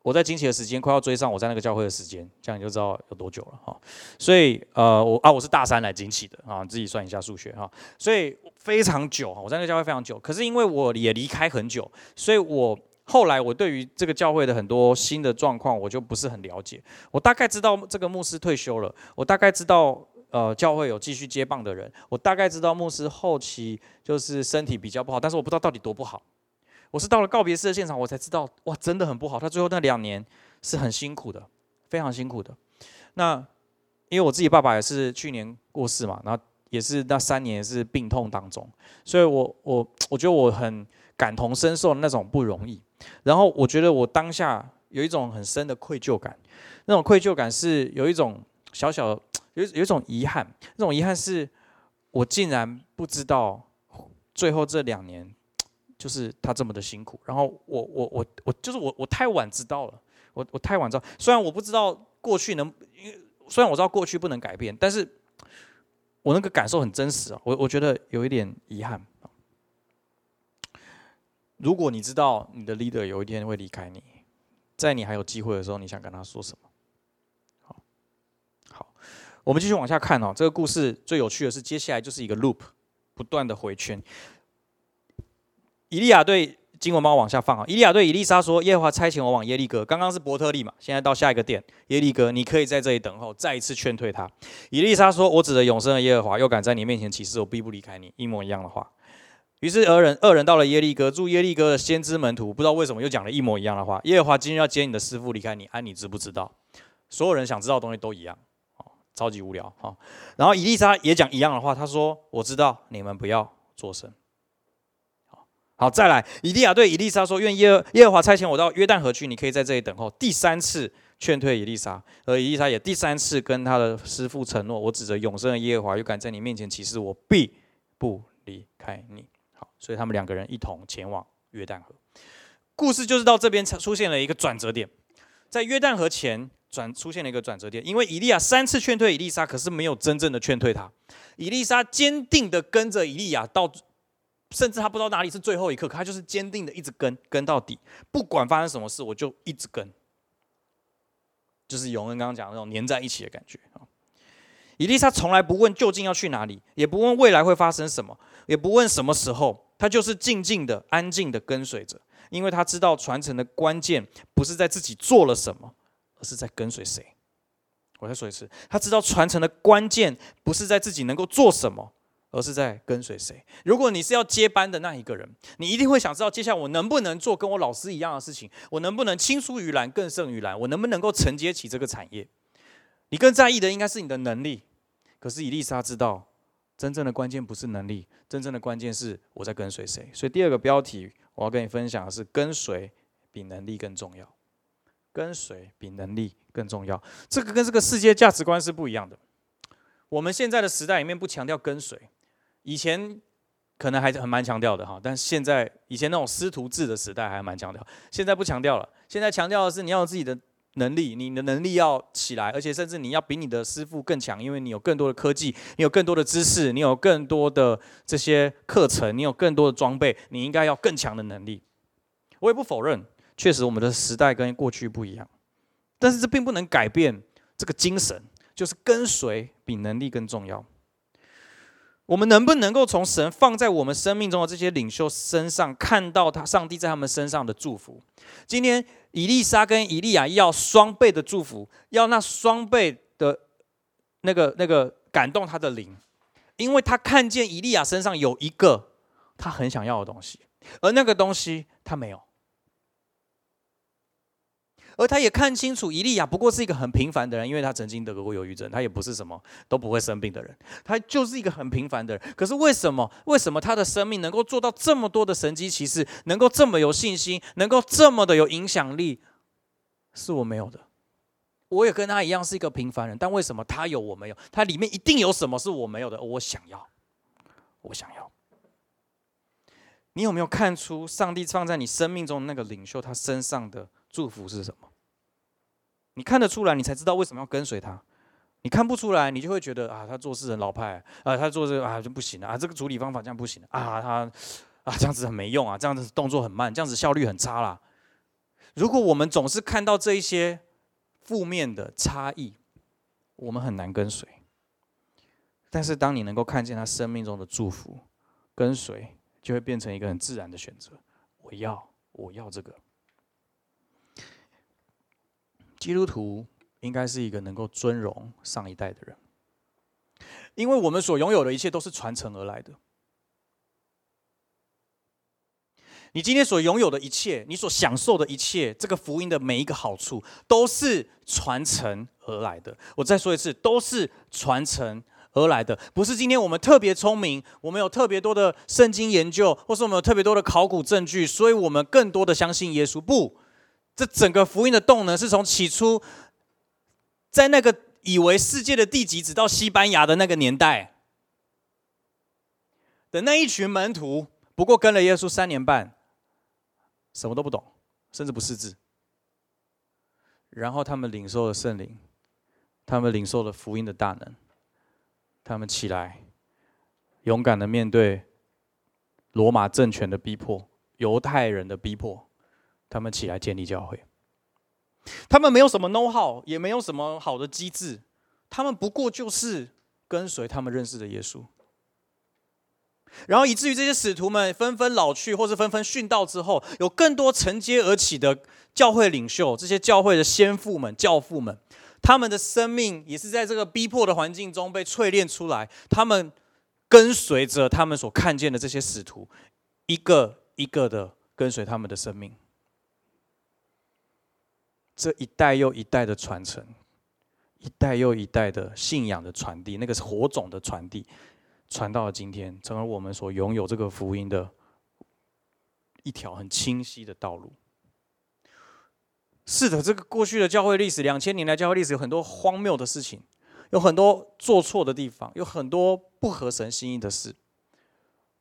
我在惊奇的时间快要追上我在那个教会的时间，这样你就知道有多久了哈。所以呃，我啊我是大三来惊奇的啊，自己算一下数学哈。所以非常久哈，我在那个教会非常久。可是因为我也离开很久，所以我。后来我对于这个教会的很多新的状况，我就不是很了解。我大概知道这个牧师退休了，我大概知道呃教会有继续接棒的人，我大概知道牧师后期就是身体比较不好，但是我不知道到底多不好。我是到了告别式的现场，我才知道哇，真的很不好。他最后那两年是很辛苦的，非常辛苦的。那因为我自己爸爸也是去年过世嘛，然后也是那三年也是病痛当中，所以我我我觉得我很感同身受的那种不容易。然后我觉得我当下有一种很深的愧疚感，那种愧疚感是有一种小小有有一种遗憾，那种遗憾是我竟然不知道最后这两年就是他这么的辛苦，然后我我我我就是我我太晚知道了，我我太晚知道，虽然我不知道过去能，虽然我知道过去不能改变，但是我那个感受很真实啊，我我觉得有一点遗憾。如果你知道你的 leader 有一天会离开你，在你还有机会的时候，你想跟他说什么？好，好，我们继续往下看哦。这个故事最有趣的是，接下来就是一个 loop， 不断的回圈。以利亚对经文帮我往下放啊。以利亚对以利沙说：“耶和华差遣我往耶利哥，刚刚是伯特利嘛，现在到下一个殿耶利哥，你可以在这里等候。”再一次劝退他。以利沙说：“我指着永生的耶和华，又敢在你面前起誓，我必不离开你。”一模一样的话。于是二人二人到了耶利哥，住耶利哥的先知门徒不知道为什么又讲了一模一样的话。耶和华今日要接你的师傅离开你，安、啊、你知不知道？所有人想知道的东西都一样，哦、超级无聊、哦、然后以利沙也讲一样的话，他说：“我知道，你们不要作声。”好，再来，以利亚对以利沙说：“愿耶耶和华差遣我到约旦河去，你可以在这里等候。”第三次劝退以利沙，而以利沙也第三次跟他的师傅承诺：“我指着永生的耶和华，又敢在你面前起誓，我必不离开你。”所以他们两个人一同前往约旦河。故事就是到这边出现了一个转折点，在约旦河前转出现了一个转折点，因为以利亚三次劝退以利沙，可是没有真正的劝退他。以利沙坚定的跟着以利亚到，甚至他不知道哪里是最后一刻，他就是坚定的一直跟跟到底，不管发生什么事，我就一直跟。就是永恩刚刚讲的那种黏在一起的感觉。以利沙从来不问究竟要去哪里，也不问未来会发生什么，也不问什么时候。他就是静静的、安静的跟随着，因为他知道传承的关键不是在自己做了什么，而是在跟随谁。我再说一次，他知道传承的关键不是在自己能够做什么，而是在跟随谁。如果你是要接班的那一个人，你一定会想知道，接下来我能不能做跟我老师一样的事情，我能不能青出于蓝更胜于蓝，我能不能够承接起这个产业。你更在意的应该是你的能力，可是以利沙知道真正的关键不是能力，真正的关键是我在跟随谁。所以第二个标题我要跟你分享的是，跟随比能力更重要。跟随比能力更重要，这个跟这个世界价值观是不一样的。我们现在的时代里面不强调跟随，以前可能还很蛮强调的哈，但现在以前那种师徒制的时代还蛮强调，现在不强调了。现在强调的是你要有自己的能力，你的能力要起来，而且甚至你要比你的师傅更强，因为你有更多的科技，你有更多的知识，你有更多的这些课程，你有更多的装备，你应该要更强的能力。我也不否认，确实我们的时代跟过去不一样，但是这并不能改变这个精神，就是跟随比能力更重要。我们能不能够从神放在我们生命中的这些领袖身上看到他上帝在他们身上的祝福？今天以利沙跟以利亚要双倍的祝福，要那双倍的那个那个感动他的灵，因为他看见以利亚身上有一个他很想要的东西，而那个东西他没有。而他也看清楚，以利亚不过是一个很平凡的人，因为他曾经得过忧郁症，他也不是什么都不会生病的人，他就是一个很平凡的人。可是为什么？为什么他的生命能够做到这么多的神迹奇事，能够这么有信心，能够这么的有影响力，是我没有的。我也跟他一样是一个平凡人，但为什么他有我没有？他里面一定有什么是我没有的，我想要，我想要。你有没有看出上帝放在你生命中的那个领袖，他身上的祝福是什么？你看得出来，你才知道为什么要跟随他。你看不出来，你就会觉得啊，他做事很老派啊，他做这个啊就不行了啊，这个处理方法这样不行啊，他啊这样子很没用啊，这样子动作很慢，这样子效率很差啦。如果我们总是看到这一些负面的差异，我们很难跟随。但是当你能够看见他生命中的祝福，跟随就会变成一个很自然的选择。我要，我要这个。基督徒应该是一个能够尊荣上一代的人，因为我们所拥有的一切都是传承而来的。你今天所拥有的一切，你所享受的一切，这个福音的每一个好处，都是传承而来的。我再说一次，都是传承而来的，不是今天我们特别聪明，我们有特别多的圣经研究，或是我们有特别多的考古证据，所以我们更多的相信耶稣。不，这整个福音的动能是从起初在那个以为世界的地极，直到西班牙的那个年代的那一群门徒，不过跟了耶稣三年半，什么都不懂，甚至不识字。然后他们领受了圣灵，他们领受了福音的大能，他们起来，勇敢的面对罗马政权的逼迫、犹太人的逼迫，他们起来建立教会。他们没有什么 know how， 也没有什么好的机制，他们不过就是跟随他们认识的耶稣。然后以至于这些使徒们纷纷老去，或是纷纷殉道之后，有更多承接而起的教会领袖，这些教会的先父们、教父们，他们的生命也是在这个逼迫的环境中被淬炼出来。他们跟随着他们所看见的这些使徒，一个一个的跟随他们的生命。这一代又一代的传承，一代又一代的信仰的传递，那个火种的传递，传到了今天，成为我们所拥有这个福音的一条很清晰的道路。是的，这个过去的教会历史，两千年来教会历史有很多荒谬的事情，有很多做错的地方，有很多不合神心意的事。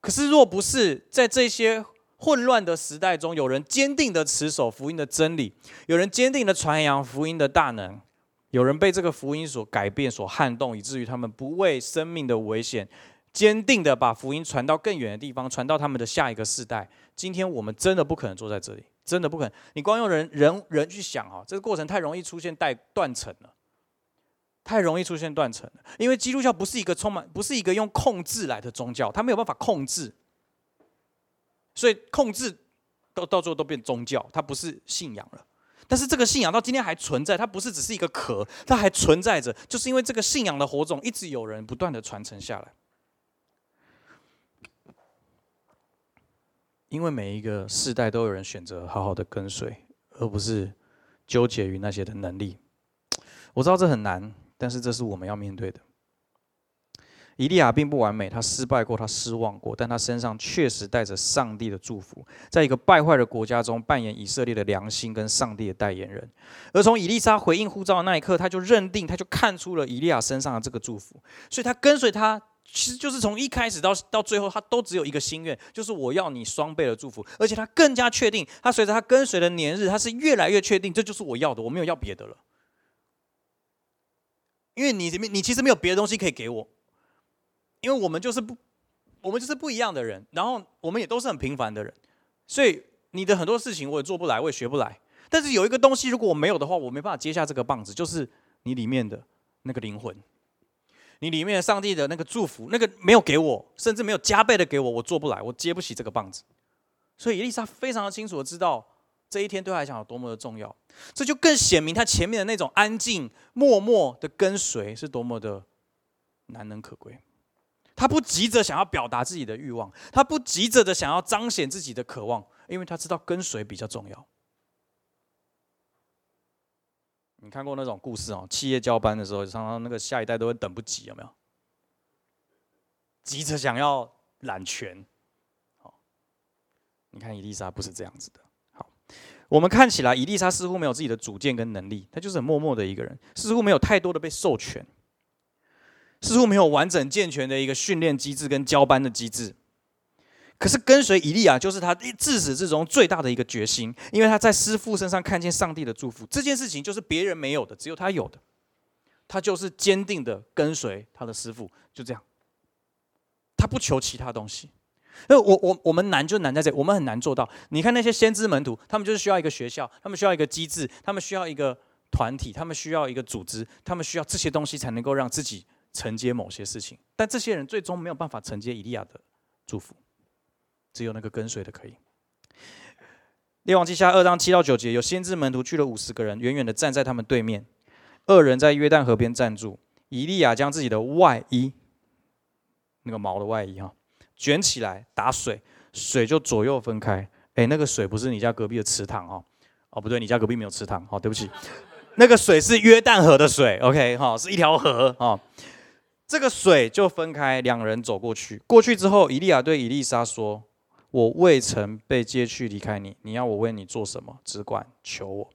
可是若不是在这些混乱的时代中，有人坚定的持守福音的真理，有人坚定的传扬福音的大能，有人被这个福音所改变、所撼动，以至于他们不畏生命的危险，坚定的把福音传到更远的地方，传到他们的下一个世代。今天我们真的不可能坐在这里，真的不可能。你光用人人人去想哈，这个过程太容易出现带断层了，太容易出现断层了。因为基督教不是一个充满，不是一个用控制来的宗教，它没有办法控制。所以控制到到最后都变宗教，它不是信仰了。但是这个信仰到今天还存在，它不是只是一个壳，它还存在着，就是因为这个信仰的火种一直有人不断的传承下来。因为每一个世代都有人选择好好的跟随，而不是纠结于那些的能力。我知道这很难，但是这是我们要面对的。以利亚并不完美，他失败过，他失望过，但他身上确实带着上帝的祝福，在一个败坏的国家中扮演以色列的良心跟上帝的代言人。而从以利沙回应呼召的那一刻，他就认定，他就看出了以利亚身上的这个祝福，所以他跟随他，其实就是从一开始到到最后，他都只有一个心愿，就是我要你双倍的祝福。而且他更加确定，他随着他跟随的年日，他是越来越确定，这就是我要的，我没有要别的了。因为你你其实没有别的东西可以给我。因为我们就是不，我们就是不一样的人，然后我们也都是很平凡的人，所以你的很多事情我也做不来，我也学不来。但是有一个东西，如果我没有的话，我没办法接下这个棒子，就是你里面的那个灵魂，你里面的上帝的那个祝福，那个没有给我，甚至没有加倍的给我，我做不来，我接不起这个棒子。所以以利沙非常清楚的知道这一天对他来讲有多么的重要，这就更显明他前面的那种安静、默默的跟随是多么的难能可贵。他不急着想要表达自己的欲望，他不急着的想要彰显自己的渴望，因为他知道跟随比较重要。你看过那种故事哦，企业交班的时候，常常那个下一代都会等不及，有没有？急着想要揽权，好，你看以利沙不是这样子的。好，我们看起来以利沙似乎没有自己的主见跟能力，他就是很默默的一个人，似乎没有太多的被授权。似乎没有完整健全的一个训练机制跟交班的机制，可是跟随以利亚就是他自始至终最大的一个决心，因为他在师父身上看见上帝的祝福，这件事情就是别人没有的，只有他有的。他就是坚定的跟随他的师父，就这样，他不求其他东西。我我我们难就难在这里，我们很难做到。你看那些先知门徒，他们就是需要一个学校，他们需要一个机制，他们需要一个团体，他们需要一个组织，他们需要这些东西才能够让自己承接某些事情。但这些人最终没有办法承接以利亚的祝福，只有那个跟随的可以。列王记下二章七到九节，有先知门徒去了五十个人，远远的站在他们对面。二人在约旦河边站住，以利亚将自己的外衣，那个毛的外衣哈，卷起来打水，水就左右分开。哎，那个水不是你家隔壁的池塘哦，哦不对，你家隔壁没有池塘哦，对不起，那个水是约旦河的水 ，OK 哈、哦，是一条河哦。这个水就分开，两人走过去。过去之后，以利亚对以利沙说：“我未曾被接去离开你，你要我为你做什么？只管求我。”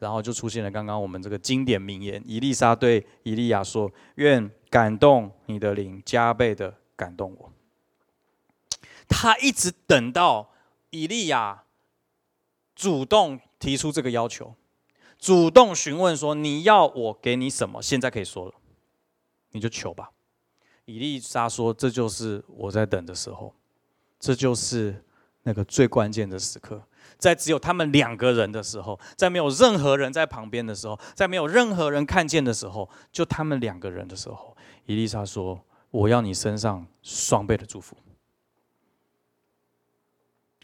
然后就出现了刚刚我们这个经典名言：以利沙对以利亚说：“愿感动你的灵加倍的感动我。”他一直等到以利亚主动提出这个要求，主动询问说：“你要我给你什么？现在可以说了，你就求吧。”以利沙说：“这就是我在等的时候，这就是那个最关键的时刻，在只有他们两个人的时候，在没有任何人在旁边的时候，在没有任何人看见的时候，就他们两个人的时候。”以利沙说：“我要你身上双倍的祝福。”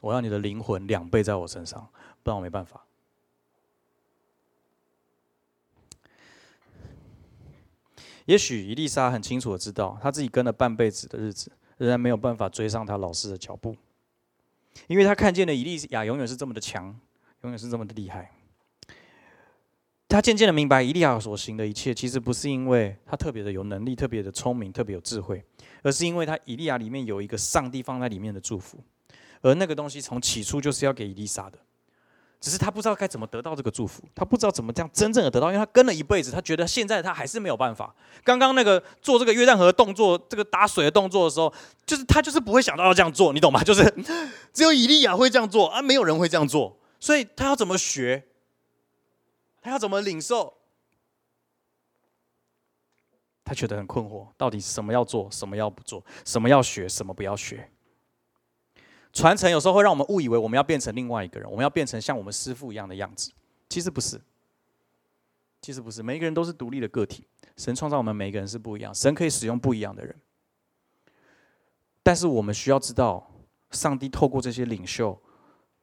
我要你的灵魂两倍在我身上，不然我没办法。也许以利沙很清楚的知道，她自己跟了半辈子的日子，仍然没有办法追上她老师的脚步，因为她看见的以利亚永远是这么的强，永远是这么的厉害。她渐渐的明白，以利亚所行的一切，其实不是因为她特别的有能力、特别的聪明、特别有智慧，而是因为她以利亚里面有一个上帝放在里面的祝福。而那个东西从起初就是要给以利沙的，只是他不知道该怎么得到这个祝福，他不知道怎么这样真正的得到，因为他跟了一辈子，他觉得现在他还是没有办法。刚刚那个做这个约旦河动作，这个打水的动作的时候，就是他就是不会想到要这样做，你懂吗？就是只有以利亚会这样做啊，没有人会这样做，所以他要怎么学？他要怎么领受？他觉得很困惑，到底什么要做，什么要不做，什么要学，什么不要学。传承有时候会让我们误以为我们要变成另外一个人，我们要变成像我们师父一样的样子，其实不是，其实不是，每一个人都是独立的个体，神创造我们每一个人是不一样，神可以使用不一样的人，但是我们需要知道，上帝透过这些领袖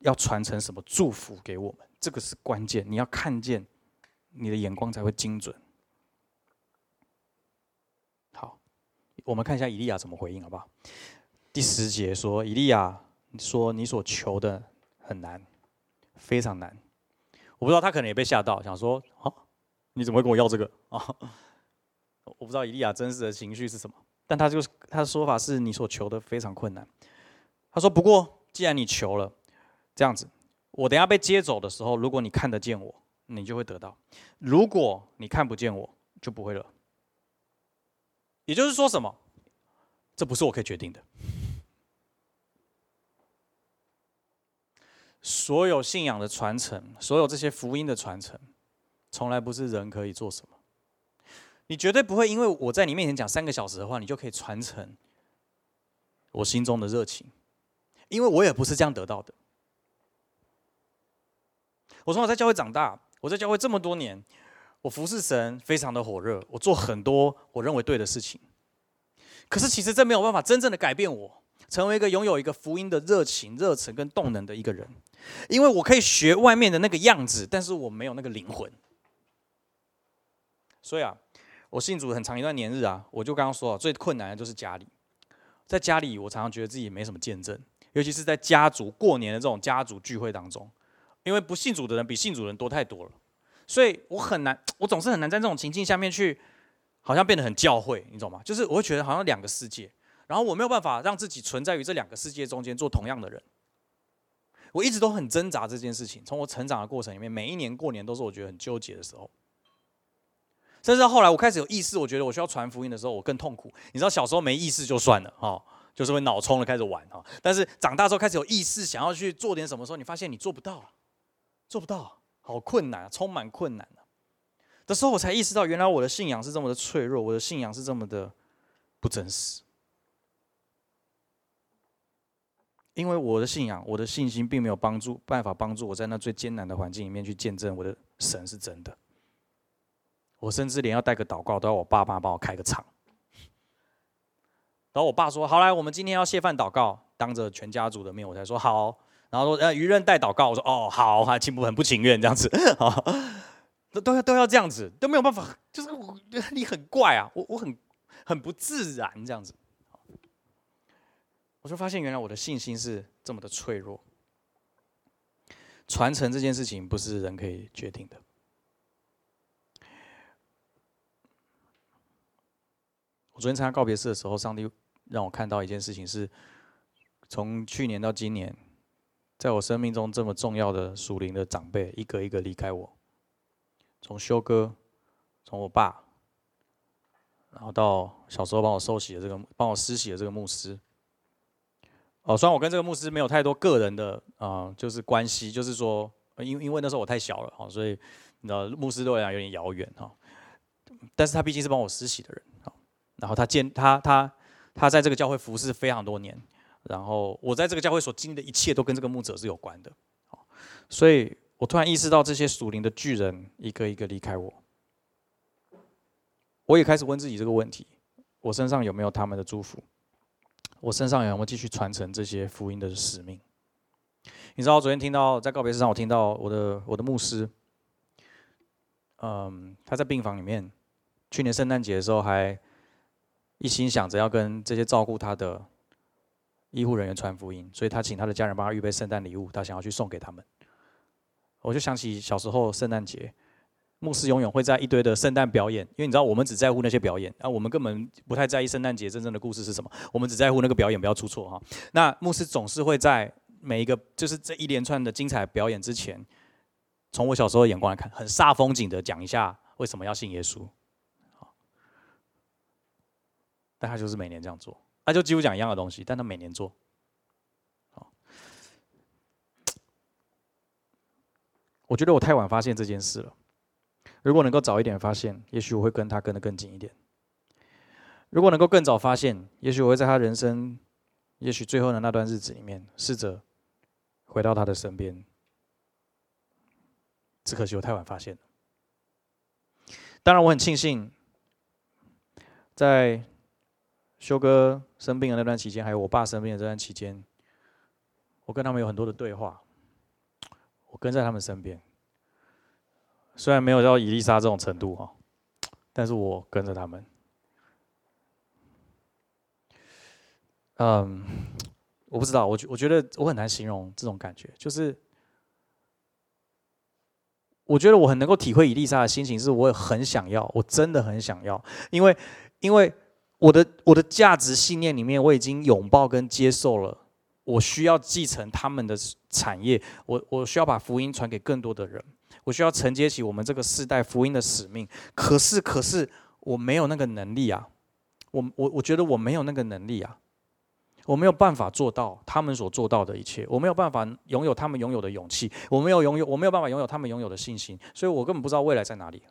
要传承什么祝福给我们，这个是关键，你要看见，你的眼光才会精准。好，我们看一下以利亚怎么回应，好不好？第十节说，以利亚说你所求的很难，非常难。我不知道他可能也被吓到，想说啊，你怎么会跟我要这个啊？我不知道以利亚真实的情绪是什么，但他就是他的说法是你所求的非常困难。他说不过既然你求了，这样子，我等一下被接走的时候，如果你看得见我，你就会得到；如果你看不见我，就不会了。也就是说什么？这不是我可以决定的。所有信仰的传承，所有这些福音的传承，从来不是人可以做什么。你绝对不会因为我在你面前讲三个小时的话，你就可以传承我心中的热情，因为我也不是这样得到的。我从小在教会长大，我在教会这么多年，我服侍神非常的火热，我做很多我认为对的事情，可是其实这没有办法真正的改变我成为一个拥有一个福音的热情、热忱跟动能的一个人，因为我可以学外面的那个样子，但是我没有那个灵魂。所以啊，我信主很长一段年日啊，我就刚刚说了，最困难的就是家里。在家里，我常常觉得自己没什么见证，尤其是在家族过年的这种家族聚会当中，因为不信主的人比信主的人多太多了，所以我很难，我总是很难在这种情境下面去，好像变得很教会，你懂吗？就是我会觉得好像两个世界。然后我没有办法让自己存在于这两个世界中间做同样的人，我一直都很挣扎这件事情。从我成长的过程里面，每一年过年都是我觉得很纠结的时候。甚至后来我开始有意识，我觉得我需要传福音的时候，我更痛苦。你知道小时候没意识就算了，就是会脑冲的开始玩哈。但是长大之后开始有意识，想要去做点什么时候，你发现你做不到了，做不到，好困难，充满困难的时候，我才意识到，原来我的信仰是这么的脆弱，我的信仰是这么的不真实。因为我的信仰，我的信心并没有帮助办法帮助我在那最艰难的环境里面去见证我的神是真的。我甚至连要带个祷告都要我爸爸帮我开个场。然后我爸说：“好来，我们今天要谢饭祷告。”当着全家族的面，我才说好。然后说：“呃，余任代祷告。”我说：“哦，好，还情不很不情愿这样子，都都要都要这样子，都没有办法，就是我你很怪啊，我我很很不自然这样子。”我就发现，原来我的信心是这么的脆弱。传承这件事情不是人可以决定的。我昨天参加告别式的时候，上帝让我看到一件事情，是从去年到今年，在我生命中这么重要的属灵的长辈，一个一个离开我。从修哥，从我爸，然后到小时候帮我受洗的这个，帮我施洗的这个牧师。哦，虽然我跟这个牧师没有太多个人的啊、呃，就是关系，就是说，因因为那时候我太小了哈，所以你知道牧师对我来讲有点遥远哈。但是他毕竟是帮我施洗的人哈，然后他见他他他在这个教会服侍非常多年，然后我在这个教会所经历的一切都跟这个牧者是有关的，所以我突然意识到这些属灵的巨人一个一个离开我，我也开始问自己这个问题：我身上有没有他们的祝福？我身上有没有继续传承这些福音的使命？你知道，昨天听到在告别式上，我听到我的我的牧师，嗯，他在病房里面，去年圣诞节的时候还一心想着要跟这些照顾他的医护人员传福音，所以他请他的家人帮他预备圣诞礼物，他想要去送给他们。我就想起小时候圣诞节，牧师永远会在一堆的圣诞表演，因为你知道我们只在乎那些表演，啊，我们根本不太在意圣诞节真正的故事是什么，我们只在乎那个表演不要出错哈。那牧师总是会在每一个就是这一连串的精彩表演之前，从我小时候的眼光来看，很煞风景的讲一下为什么要信耶稣，但他就是每年这样做，他就几乎讲一样的东西，但他每年做。我觉得我太晚发现这件事了。如果能够早一点发现，也许我会跟他跟得更紧一点。如果能够更早发现，也许我会在他人生，也许最后的那段日子里面，试着回到他的身边。只可惜我太晚发现了。当然，我很庆幸，在修哥生病的那段期间，还有我爸生病的这段期间，我跟他们有很多的对话，我跟在他们身边。虽然没有到以利沙这种程度哈，但是我跟着他们。嗯，我不知道，我我觉得我很难形容这种感觉，就是我觉得我很能够体会以利沙的心情，是我很想要，我真的很想要，因为因为我的我的价值信念里面，我已经拥抱跟接受了，我需要继承他们的产业，我我需要把福音传给更多的人。我需要承接起我们这个世代福音的使命，可是可是我没有那个能力啊，我我我觉得我没有那个能力啊，我没有办法做到他们所做到的一切，我没有办法拥有他们拥有的勇气，我没有拥有我没有办法拥有他们拥有的信心，所以我根本不知道未来在哪里。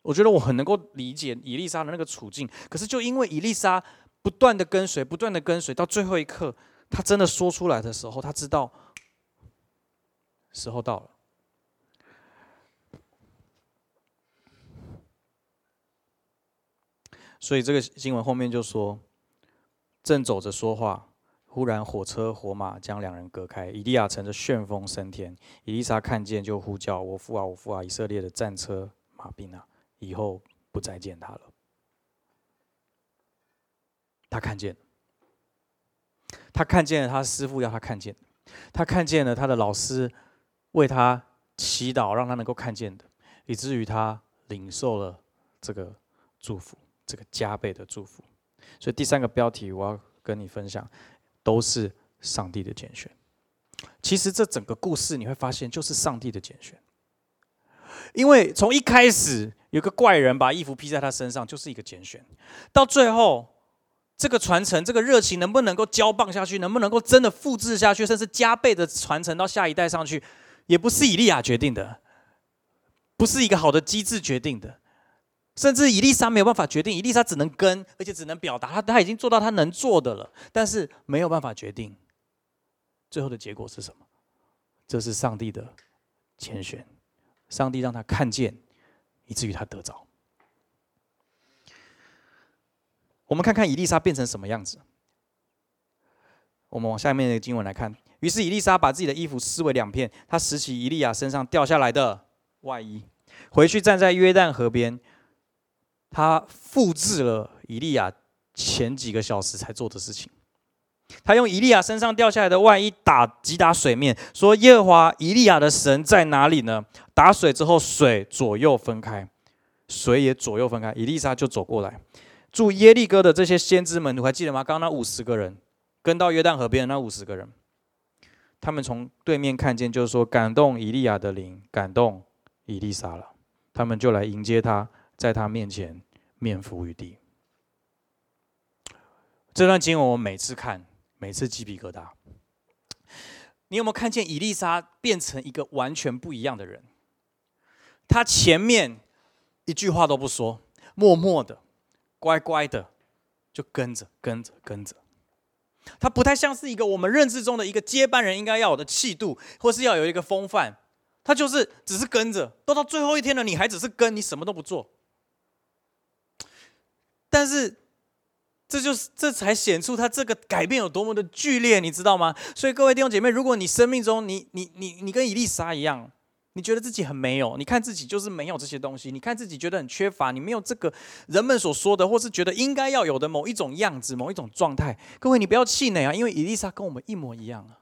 我觉得我很能够理解以利沙的那个处境，可是就因为以利沙不断的跟随，不断的跟随，到最后一刻，她真的说出来的时候，她知道。时候到了，所以这个经文后面就说，正走着说话，忽然火车火马将两人隔开，以利亚乘着旋风升天，以利沙看见就呼叫，我父啊，我父啊，以色列的战车马兵啊，以后不再见他了。他看见，他看见了他师父要他看见，他看见了他的老师为他祈祷，让他能够看见的，以至于他领受了这个祝福，这个加倍的祝福。所以第三个标题，我要跟你分享，都是上帝的拣选。其实这整个故事你会发现，就是上帝的拣选。因为从一开始有个怪人把衣服披在他身上，就是一个拣选；到最后这个传承，这个热情能不能够交棒下去，能不能够真的复制下去，甚至加倍的传承到下一代上去，也不是以利亚决定的，不是一个好的机制决定的，甚至以利沙没有办法决定，以利沙只能跟，而且只能表达，他他已经做到他能做的了，但是没有办法决定最后的结果是什么。这是上帝的拣选，上帝让他看见，以至于他得着。我们看看以利沙变成什么样子。我们往下面的经文来看，于是以利沙把自己的衣服撕为两片，她拾起以利亚身上掉下来的外衣，回去站在约旦河边。她复制了以利亚前几个小时才做的事情。她用以利亚身上掉下来的外衣打击打水面，说：“耶和华以利亚的神在哪里呢？”打水之后，水左右分开，水也左右分开，以利沙就走过来。住耶利哥的这些先知门徒还记得吗？刚刚那五十个人跟到约旦河边的那五十个人，他们从对面看见，就是说感动以利亚的灵，感动以利沙了，他们就来迎接他，在他面前面伏于地。这段经文我每次看，每次鸡皮疙瘩。你有没有看见以利沙变成一个完全不一样的人？他前面一句话都不说，默默的。乖乖的就跟着跟着跟着，他不太像是一个我们认知中的一个接班人应该要有的气度，或是要有一个风范。他就是只是跟着，都到最后一天了，你还只是跟，你什么都不做。但是这就是这才显出他这个改变有多么的剧烈，你知道吗？所以各位弟兄姐妹，如果你生命中你你你你跟以利沙一样，你觉得自己很没有，你看自己就是没有这些东西，你看自己觉得很缺乏，你没有这个人们所说的，或是觉得应该要有的某一种样子、某一种状态。各位，你不要气馁啊，因为以利沙跟我们一模一样啊。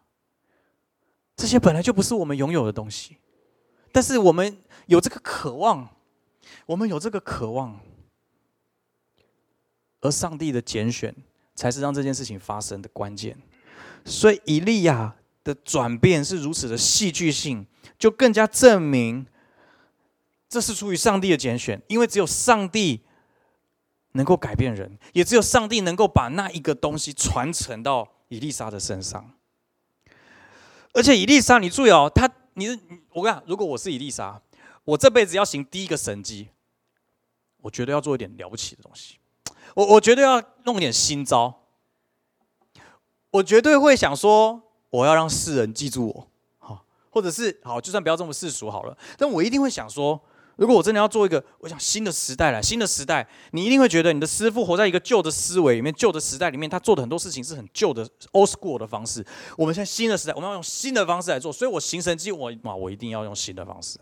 这些本来就不是我们拥有的东西，但是我们有这个渴望，我们有这个渴望，而上帝的拣选才是让这件事情发生的关键。所以以利亚的转变是如此的戏剧性，就更加证明这是出于上帝的拣选，因为只有上帝能够改变人，也只有上帝能够把那一个东西传承到以利沙的身上。而且以利沙，你注意哦，他你我跟你讲，如果我是以利沙，我这辈子要行第一个神迹，我绝对要做一点了不起的东西，我我绝对要弄一点新招，我绝对会想说，我要让世人记住我。或者是好，就算不要这么世俗好了，但我一定会想说，如果我真的要做一个，我想新的时代来，新的时代，你一定会觉得你的师父活在一个旧的思维里面、旧的时代里面，他做的很多事情是很旧的 old school 的方式。我们现在新的时代，我们要用新的方式来做，所以我行神迹，我我一定要用新的方式。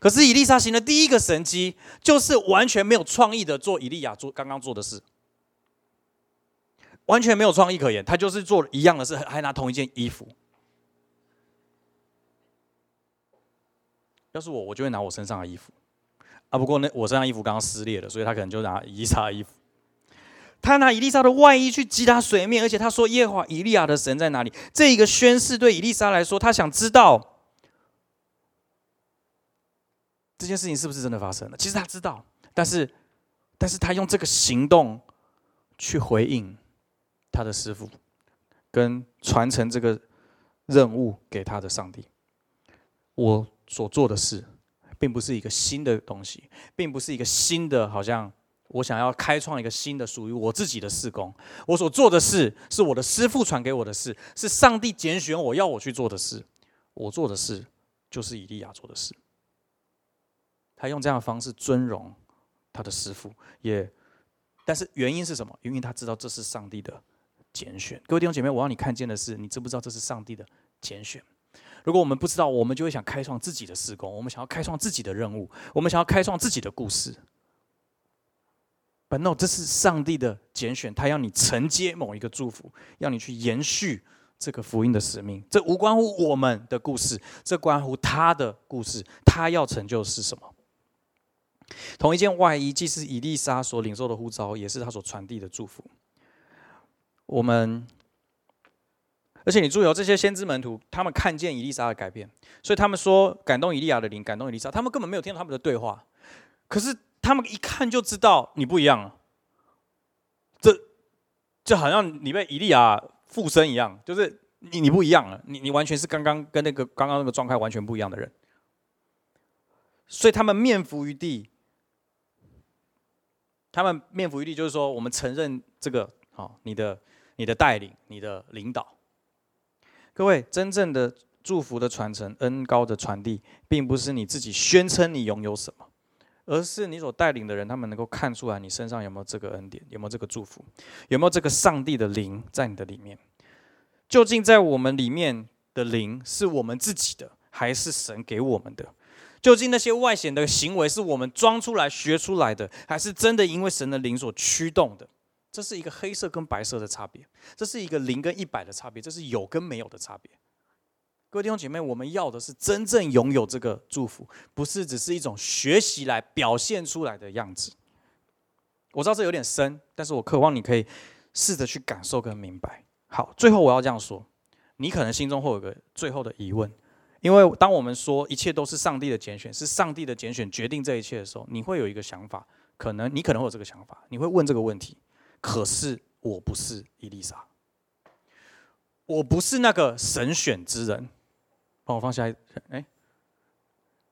可是以利沙行的第一个神迹，就是完全没有创意的做以利亚做刚刚做的事，完全没有创意可言，他就是做一样的事，还拿同一件衣服。要是我，我就会拿我身上的衣服啊。不过那我身上衣服刚刚撕裂了，所以他可能就拿以利沙的衣服。他拿以利沙的外衣去击打水面，而且他说：“耶和华以利亚的神在哪里？”这一个宣示对以利沙来说，他想知道这件事情是不是真的发生了。其实他知道，但是，但是他用这个行动去回应他的师父，跟传承这个任务给他的上帝。我所做的事，并不是一个新的东西，并不是一个新的，好像我想要开创一个新的属于我自己的事工。我所做的事，是我的师父传给我的事，是上帝拣选我要我去做的事。我做的事，就是以利亚做的事。他用这样的方式尊荣他的师父，也，但是原因是什么？因为他知道这是上帝的拣选。各位弟兄姐妹，我让你看见的是，你知不知道这是上帝的拣选？如果我们不知道，我们就会想开创自己的事工，我们想要开创自己的任务，我们想要开创自己的故事。But no， 这是上帝的拣选，他要你承接某一个祝福，要你去延续这个福音的使命。这无关乎我们的故事，这关乎他的故事，他要成就是什么。同一件外衣，既是以利沙所领受的呼召，也是他所传递的祝福。我们。而且你注意哦，这些先知门徒，他们看见以利沙的改变，所以他们说感动以利亚的灵，感动以利沙。他们根本没有听到他们的对话，可是他们一看就知道你不一样了。这就好像你被以利亚附身一样，就是你你不一样了，你你完全是刚刚跟那个刚刚那个状态完全不一样的人，所以他们面伏于地，他们面伏于地就是说，我们承认这个好，你的你的带领，你的领导。各位，真正的祝福的传承、恩膏的传递，并不是你自己宣称你拥有什么，而是你所带领的人，他们能够看出来你身上有没有这个恩典，有没有这个祝福，有没有这个上帝的灵在你的里面。究竟在我们里面的灵是我们自己的，还是神给我们的？究竟那些外显的行为是我们装出来、学出来的，还是真的因为神的灵所驱动的？这是一个黑色跟白色的差别，这是一个零跟一百的差别，这是有跟没有的差别。各位弟兄姐妹，我们要的是真正拥有这个祝福，不是只是一种学习来表现出来的样子。我知道这有点深，但是我渴望你可以试着去感受跟明白。好，最后我要这样说，你可能心中会有个最后的疑问，因为当我们说一切都是上帝的拣选，是上帝的拣选决定这一切的时候，你会有一个想法，可能你可能会有这个想法，你会问这个问题。可是我不是以利沙，我不是那个神选之人。帮我放下，哎，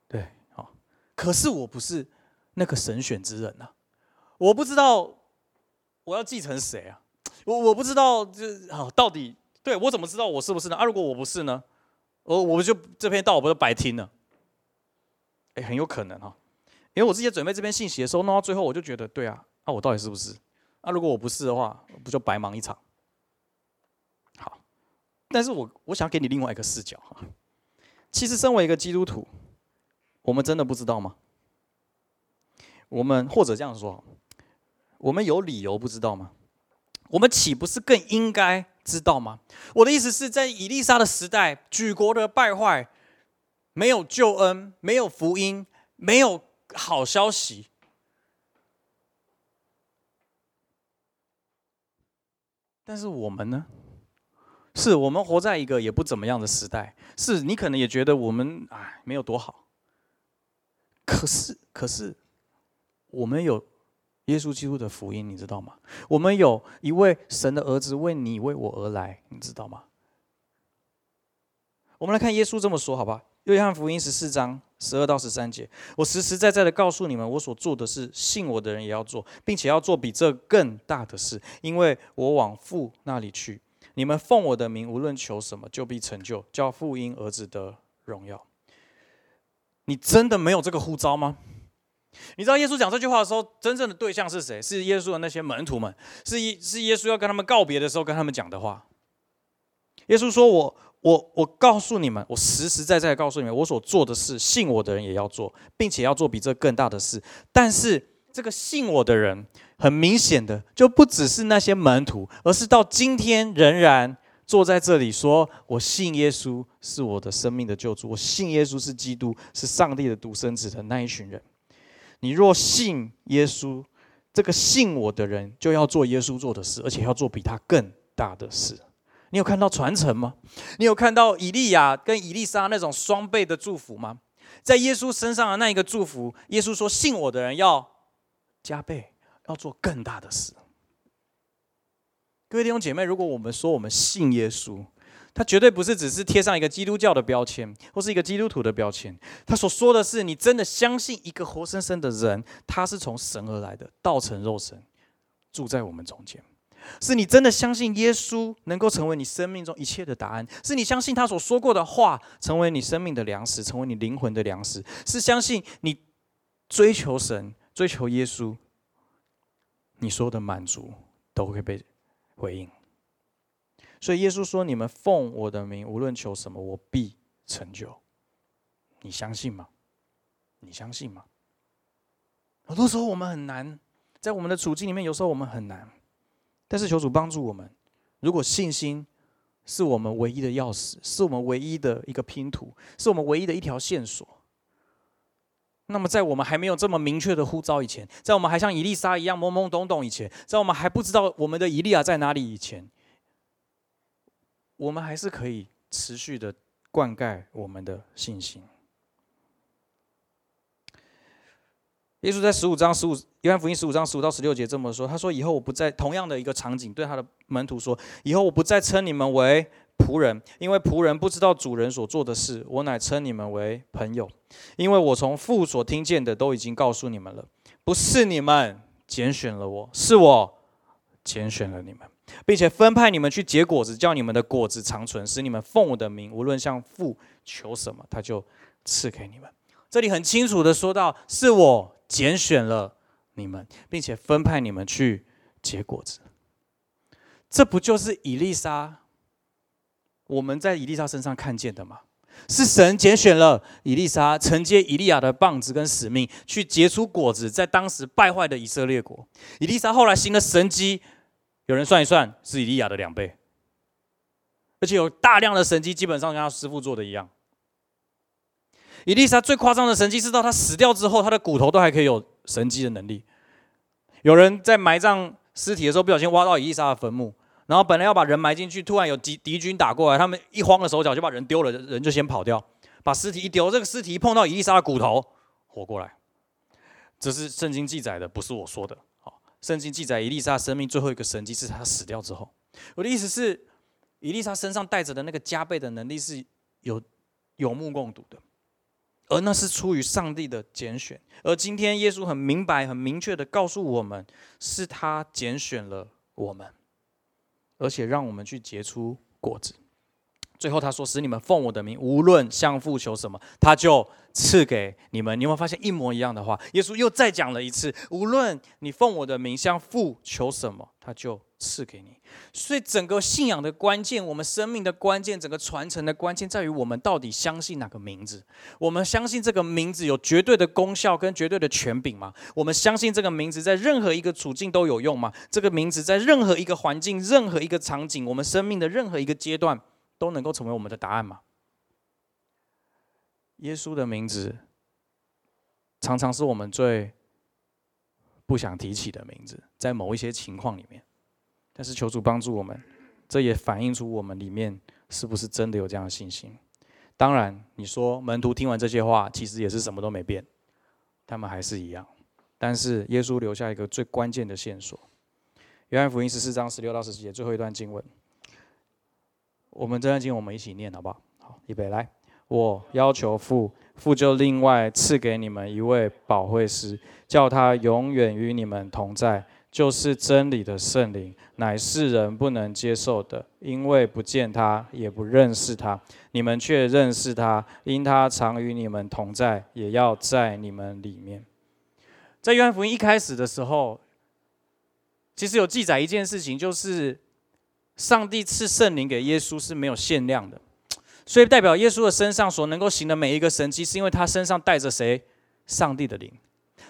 对，好。可是我不是那个神选之人啊，我不知道我要继承谁啊，我我不知道这好到底，对我怎么知道我是不是呢？啊，如果我不是呢，我我就这篇道我不就白听了？哎，很有可能哈、哦，因为我自己准备这篇信息的时候，弄到最后我就觉得，对啊，啊我到底是不是？那、啊、如果我不是的话，不就白忙一场？好，但是我我想给你另外一个视角哈。其实，身为一个基督徒，我们真的不知道吗？我们或者这样说，我们有理由不知道吗？我们岂不是更应该知道吗？我的意思是在以利沙的时代，举国的败坏，没有救恩，没有福音，没有好消息。但是我们呢？是我们活在一个也不怎么样的时代，是你可能也觉得我们哎没有多好。可是，可是我们有耶稣基督的福音，你知道吗？我们有一位神的儿子为你为我而来，你知道吗？我们来看耶稣这么说，好吧？约翰福音十四章十二到十三节，我实实在在的告诉你们，我所做的事，信我的人也要做，并且要做比这更大的事，因为我往父那里去。你们奉我的名，无论求什么，就必成就，叫父因儿子的荣耀。你真的没有这个呼召吗？你知道耶稣讲这句话的时候，真正的对象是谁？是耶稣的那些门徒们，是是耶稣要跟他们告别的时候跟他们讲的话。耶稣说我。我我告诉你们，我实实在在的告诉你们，我所做的事，信我的人也要做，并且要做比这更大的事。但是这个信我的人，很明显的就不只是那些门徒，而是到今天仍然坐在这里说，我信耶稣是我的生命的救主，我信耶稣是基督，是上帝的独生子的那一群人。你若信耶稣，这个信我的人就要做耶稣做的事，而且要做比他更大的事。你有看到传承吗？你有看到以利亚跟以利沙那种双倍的祝福吗？在耶稣身上的那一个祝福，耶稣说信我的人要加倍，要做更大的事。各位弟兄姐妹，如果我们说我们信耶稣，他绝对不是只是贴上一个基督教的标签，或是一个基督徒的标签。他所说的是你真的相信一个活生生的人，他是从神而来的，道成肉身，住在我们中间。是你真的相信耶稣能够成为你生命中一切的答案，是你相信他所说过的话成为你生命的粮食，成为你灵魂的粮食，是相信你追求神、追求耶稣，你所有的满足都会被回应。所以耶稣说，你们奉我的名无论求什么，我必成就。你相信吗？你相信吗？很多时候我们很难，在我们的处境里面，有时候我们很难，但是求主帮助我们，如果信心是我们唯一的钥匙，是我们唯一的一个拼图，是我们唯一的一条线索，那么在我们还没有这么明确的呼召以前，在我们还像以利沙一样懵懵懂懂以前，在我们还不知道我们的以利亚在哪里以前，我们还是可以持续的灌溉我们的信心。耶稣在十五章十五约翰福音十五章十五到十六节这么说，他说：“以后我不再同样的一个场景，对他的门徒说，以后我不再称你们为仆人，因为仆人不知道主人所做的事，我乃称你们为朋友，因为我从父所听见的都已经告诉你们了。不是你们拣选了我，是我拣选了你们，并且分派你们去结果子，叫你们的果子长存，使你们奉我的名，无论向父求什么，他就赐给你们。”这里很清楚的说到，是我拣选了你们，并且分派你们去结果子。这不就是以利沙，我们在以利沙身上看见的吗？是神拣选了以利沙，承接以利亚的棒子跟使命，去结出果子，在当时败坏的以色列国。以利沙后来行了神迹，有人算一算，是以利亚的两倍，而且有大量的神迹，基本上跟他师父做的一样。以利沙最夸张的神迹是到他死掉之后，他的骨头都还可以有神迹的能力。有人在埋葬尸体的时候不小心挖到以利沙的坟墓，然后本来要把人埋进去，突然有敌敌军打过来，他们一慌了手脚就把人丢了，人就先跑掉，把尸体一丢，这个尸体一碰到以利沙的骨头，活过来。这是圣经记载的，不是我说的。圣经记载以利沙生命最后一个神迹是他死掉之后。我的意思是，以利沙身上带着的那个加倍的能力是有有目共睹的。而那是出于上帝的拣选，而今天耶稣很明白、很明确的告诉我们，是他拣选了我们，而且让我们去结出果子。最后他说：“使你们奉我的名，无论向父求什么，他就赐给你们。”你有没有发现一模一样的话？耶稣又再讲了一次：“无论你奉我的名向父求什么，他就赐给你。”所以整个信仰的关键，我们生命的关键，整个传承的关键，在于我们到底相信哪个名字？我们相信这个名字有绝对的功效跟绝对的权柄吗？我们相信这个名字在任何一个处境都有用吗？这个名字在任何一个环境、任何一个场景、我们生命的任何一个阶段，都能够成为我们的答案吗？耶稣的名字常常是我们最不想提起的名字，在某一些情况里面。但是求主帮助我们，这也反映出我们里面是不是真的有这样的信心。当然，你说门徒听完这些话，其实也是什么都没变，他们还是一样。但是耶稣留下一个最关键的线索，约翰福音十四章十六到十七节最后一段经文。我们这段经我们一起念好不好？好，预备来。我要求父，父就另外赐给你们一位保惠师，叫他永远与你们同在，就是真理的圣灵，乃是人不能接受的，因为不见他，也不认识他。你们却认识他，因他常与你们同在，也要在你们里面。在约翰福音一开始的时候，其实有记载一件事情，就是上帝赐圣灵给耶稣是没有限量的，所以代表耶稣的身上所能够行的每一个神迹，是因为他身上带着谁？上帝的灵，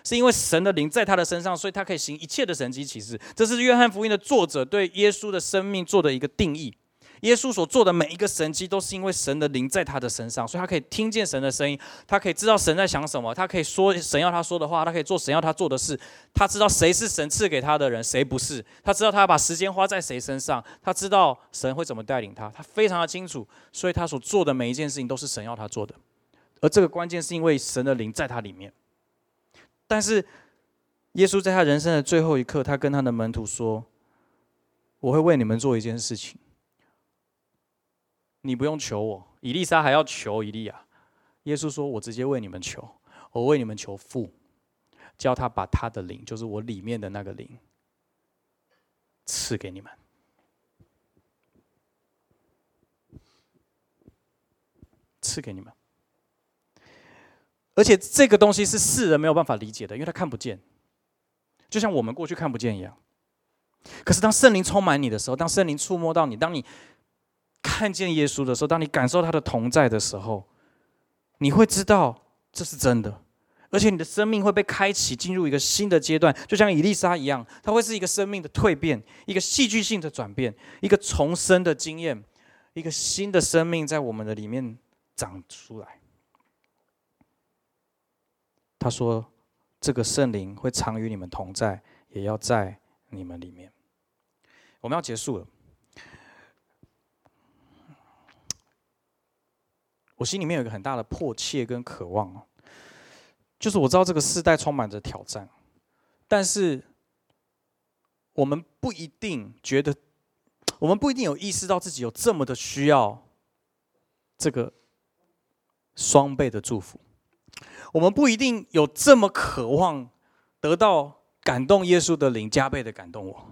是因为神的灵在他的身上，所以他可以行一切的神迹奇事。这是约翰福音的作者对耶稣的生命做的一个定义。耶稣所做的每一个神迹，都是因为神的灵在他的身上，所以他可以听见神的声音，他可以知道神在想什么，他可以说神要他说的话，他可以做神要他做的事，他知道谁是神赐给他的人，谁不是，他知道他把时间花在谁身上，他知道神会怎么带领他，他非常的清楚，所以他所做的每一件事情都是神要他做的。而这个关键是因为神的灵在他里面。但是耶稣在他人生的最后一刻，他跟他的门徒说：“我会为你们做一件事情。”你不用求我，以利沙还要求以利亚。耶稣说：“我直接为你们求，我为你们求父，叫他把他的灵，就是我里面的那个灵，赐给你们。”赐给你们。而且这个东西是世人没有办法理解的，因为他看不见，就像我们过去看不见一样。可是当圣灵充满你的时候，当圣灵触摸到你，当你看见耶稣的时候，当你感受他的同在的时候，你会知道这是真的，而且你的生命会被开启，进入一个新的阶段，就像以利沙一样，它会是一个生命的蜕变，一个戏剧性的转变，一个重生的经验，一个新的生命在我们的里面长出来。他说：“这个圣灵会常与你们同在，也要在你们里面。”我们要结束了。我心里面有一个很大的迫切跟渴望，就是我知道这个世代充满着挑战，但是我们不一定觉得，我们不一定有意识到自己有这么的需要这个双倍的祝福，我们不一定有这么渴望得到感动耶稣的灵加倍的感动我，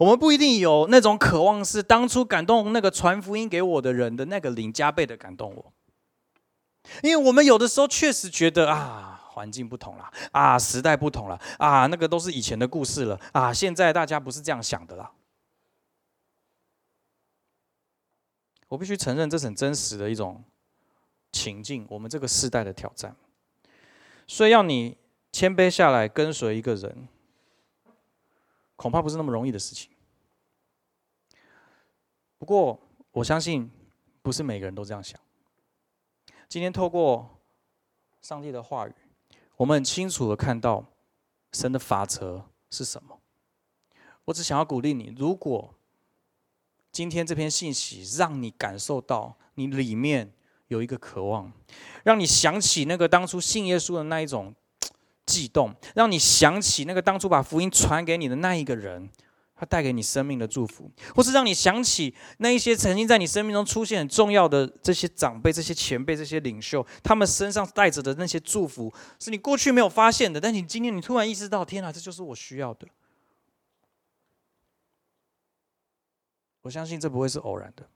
我们不一定有那种渴望是当初感动那个传福音给我的人的那个灵加倍的感动我，因为我们有的时候确实觉得啊，环境不同了啊，时代不同了啊，那个都是以前的故事了啊，现在大家不是这样想的啦。我必须承认，这是很真实的一种情境，我们这个世代的挑战。所以要你谦卑下来跟随一个人，恐怕不是那么容易的事情。不过我相信，不是每个人都这样想。今天透过上帝的话语，我们很清楚的看到神的法则是什么。我只想要鼓励你，如果今天这篇信息让你感受到你里面有一个渴望，让你想起那个当初信耶稣的那一种悸动，让你想起那个当初把福音传给你的那一个人，他带给你生命的祝福，或是让你想起那一些曾经在你生命中出现很重要的这些长辈、这些前辈、这些领袖，他们身上带着的那些祝福，是你过去没有发现的，但你今天你突然意识到，天啊，这就是我需要的。我相信这不会是偶然的。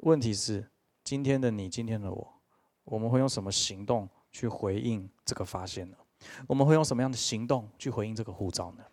问题是，今天的你，今天的我，我们会用什么行动去回应这个发现呢？我们会用什么样的行动去回应这个呼召呢？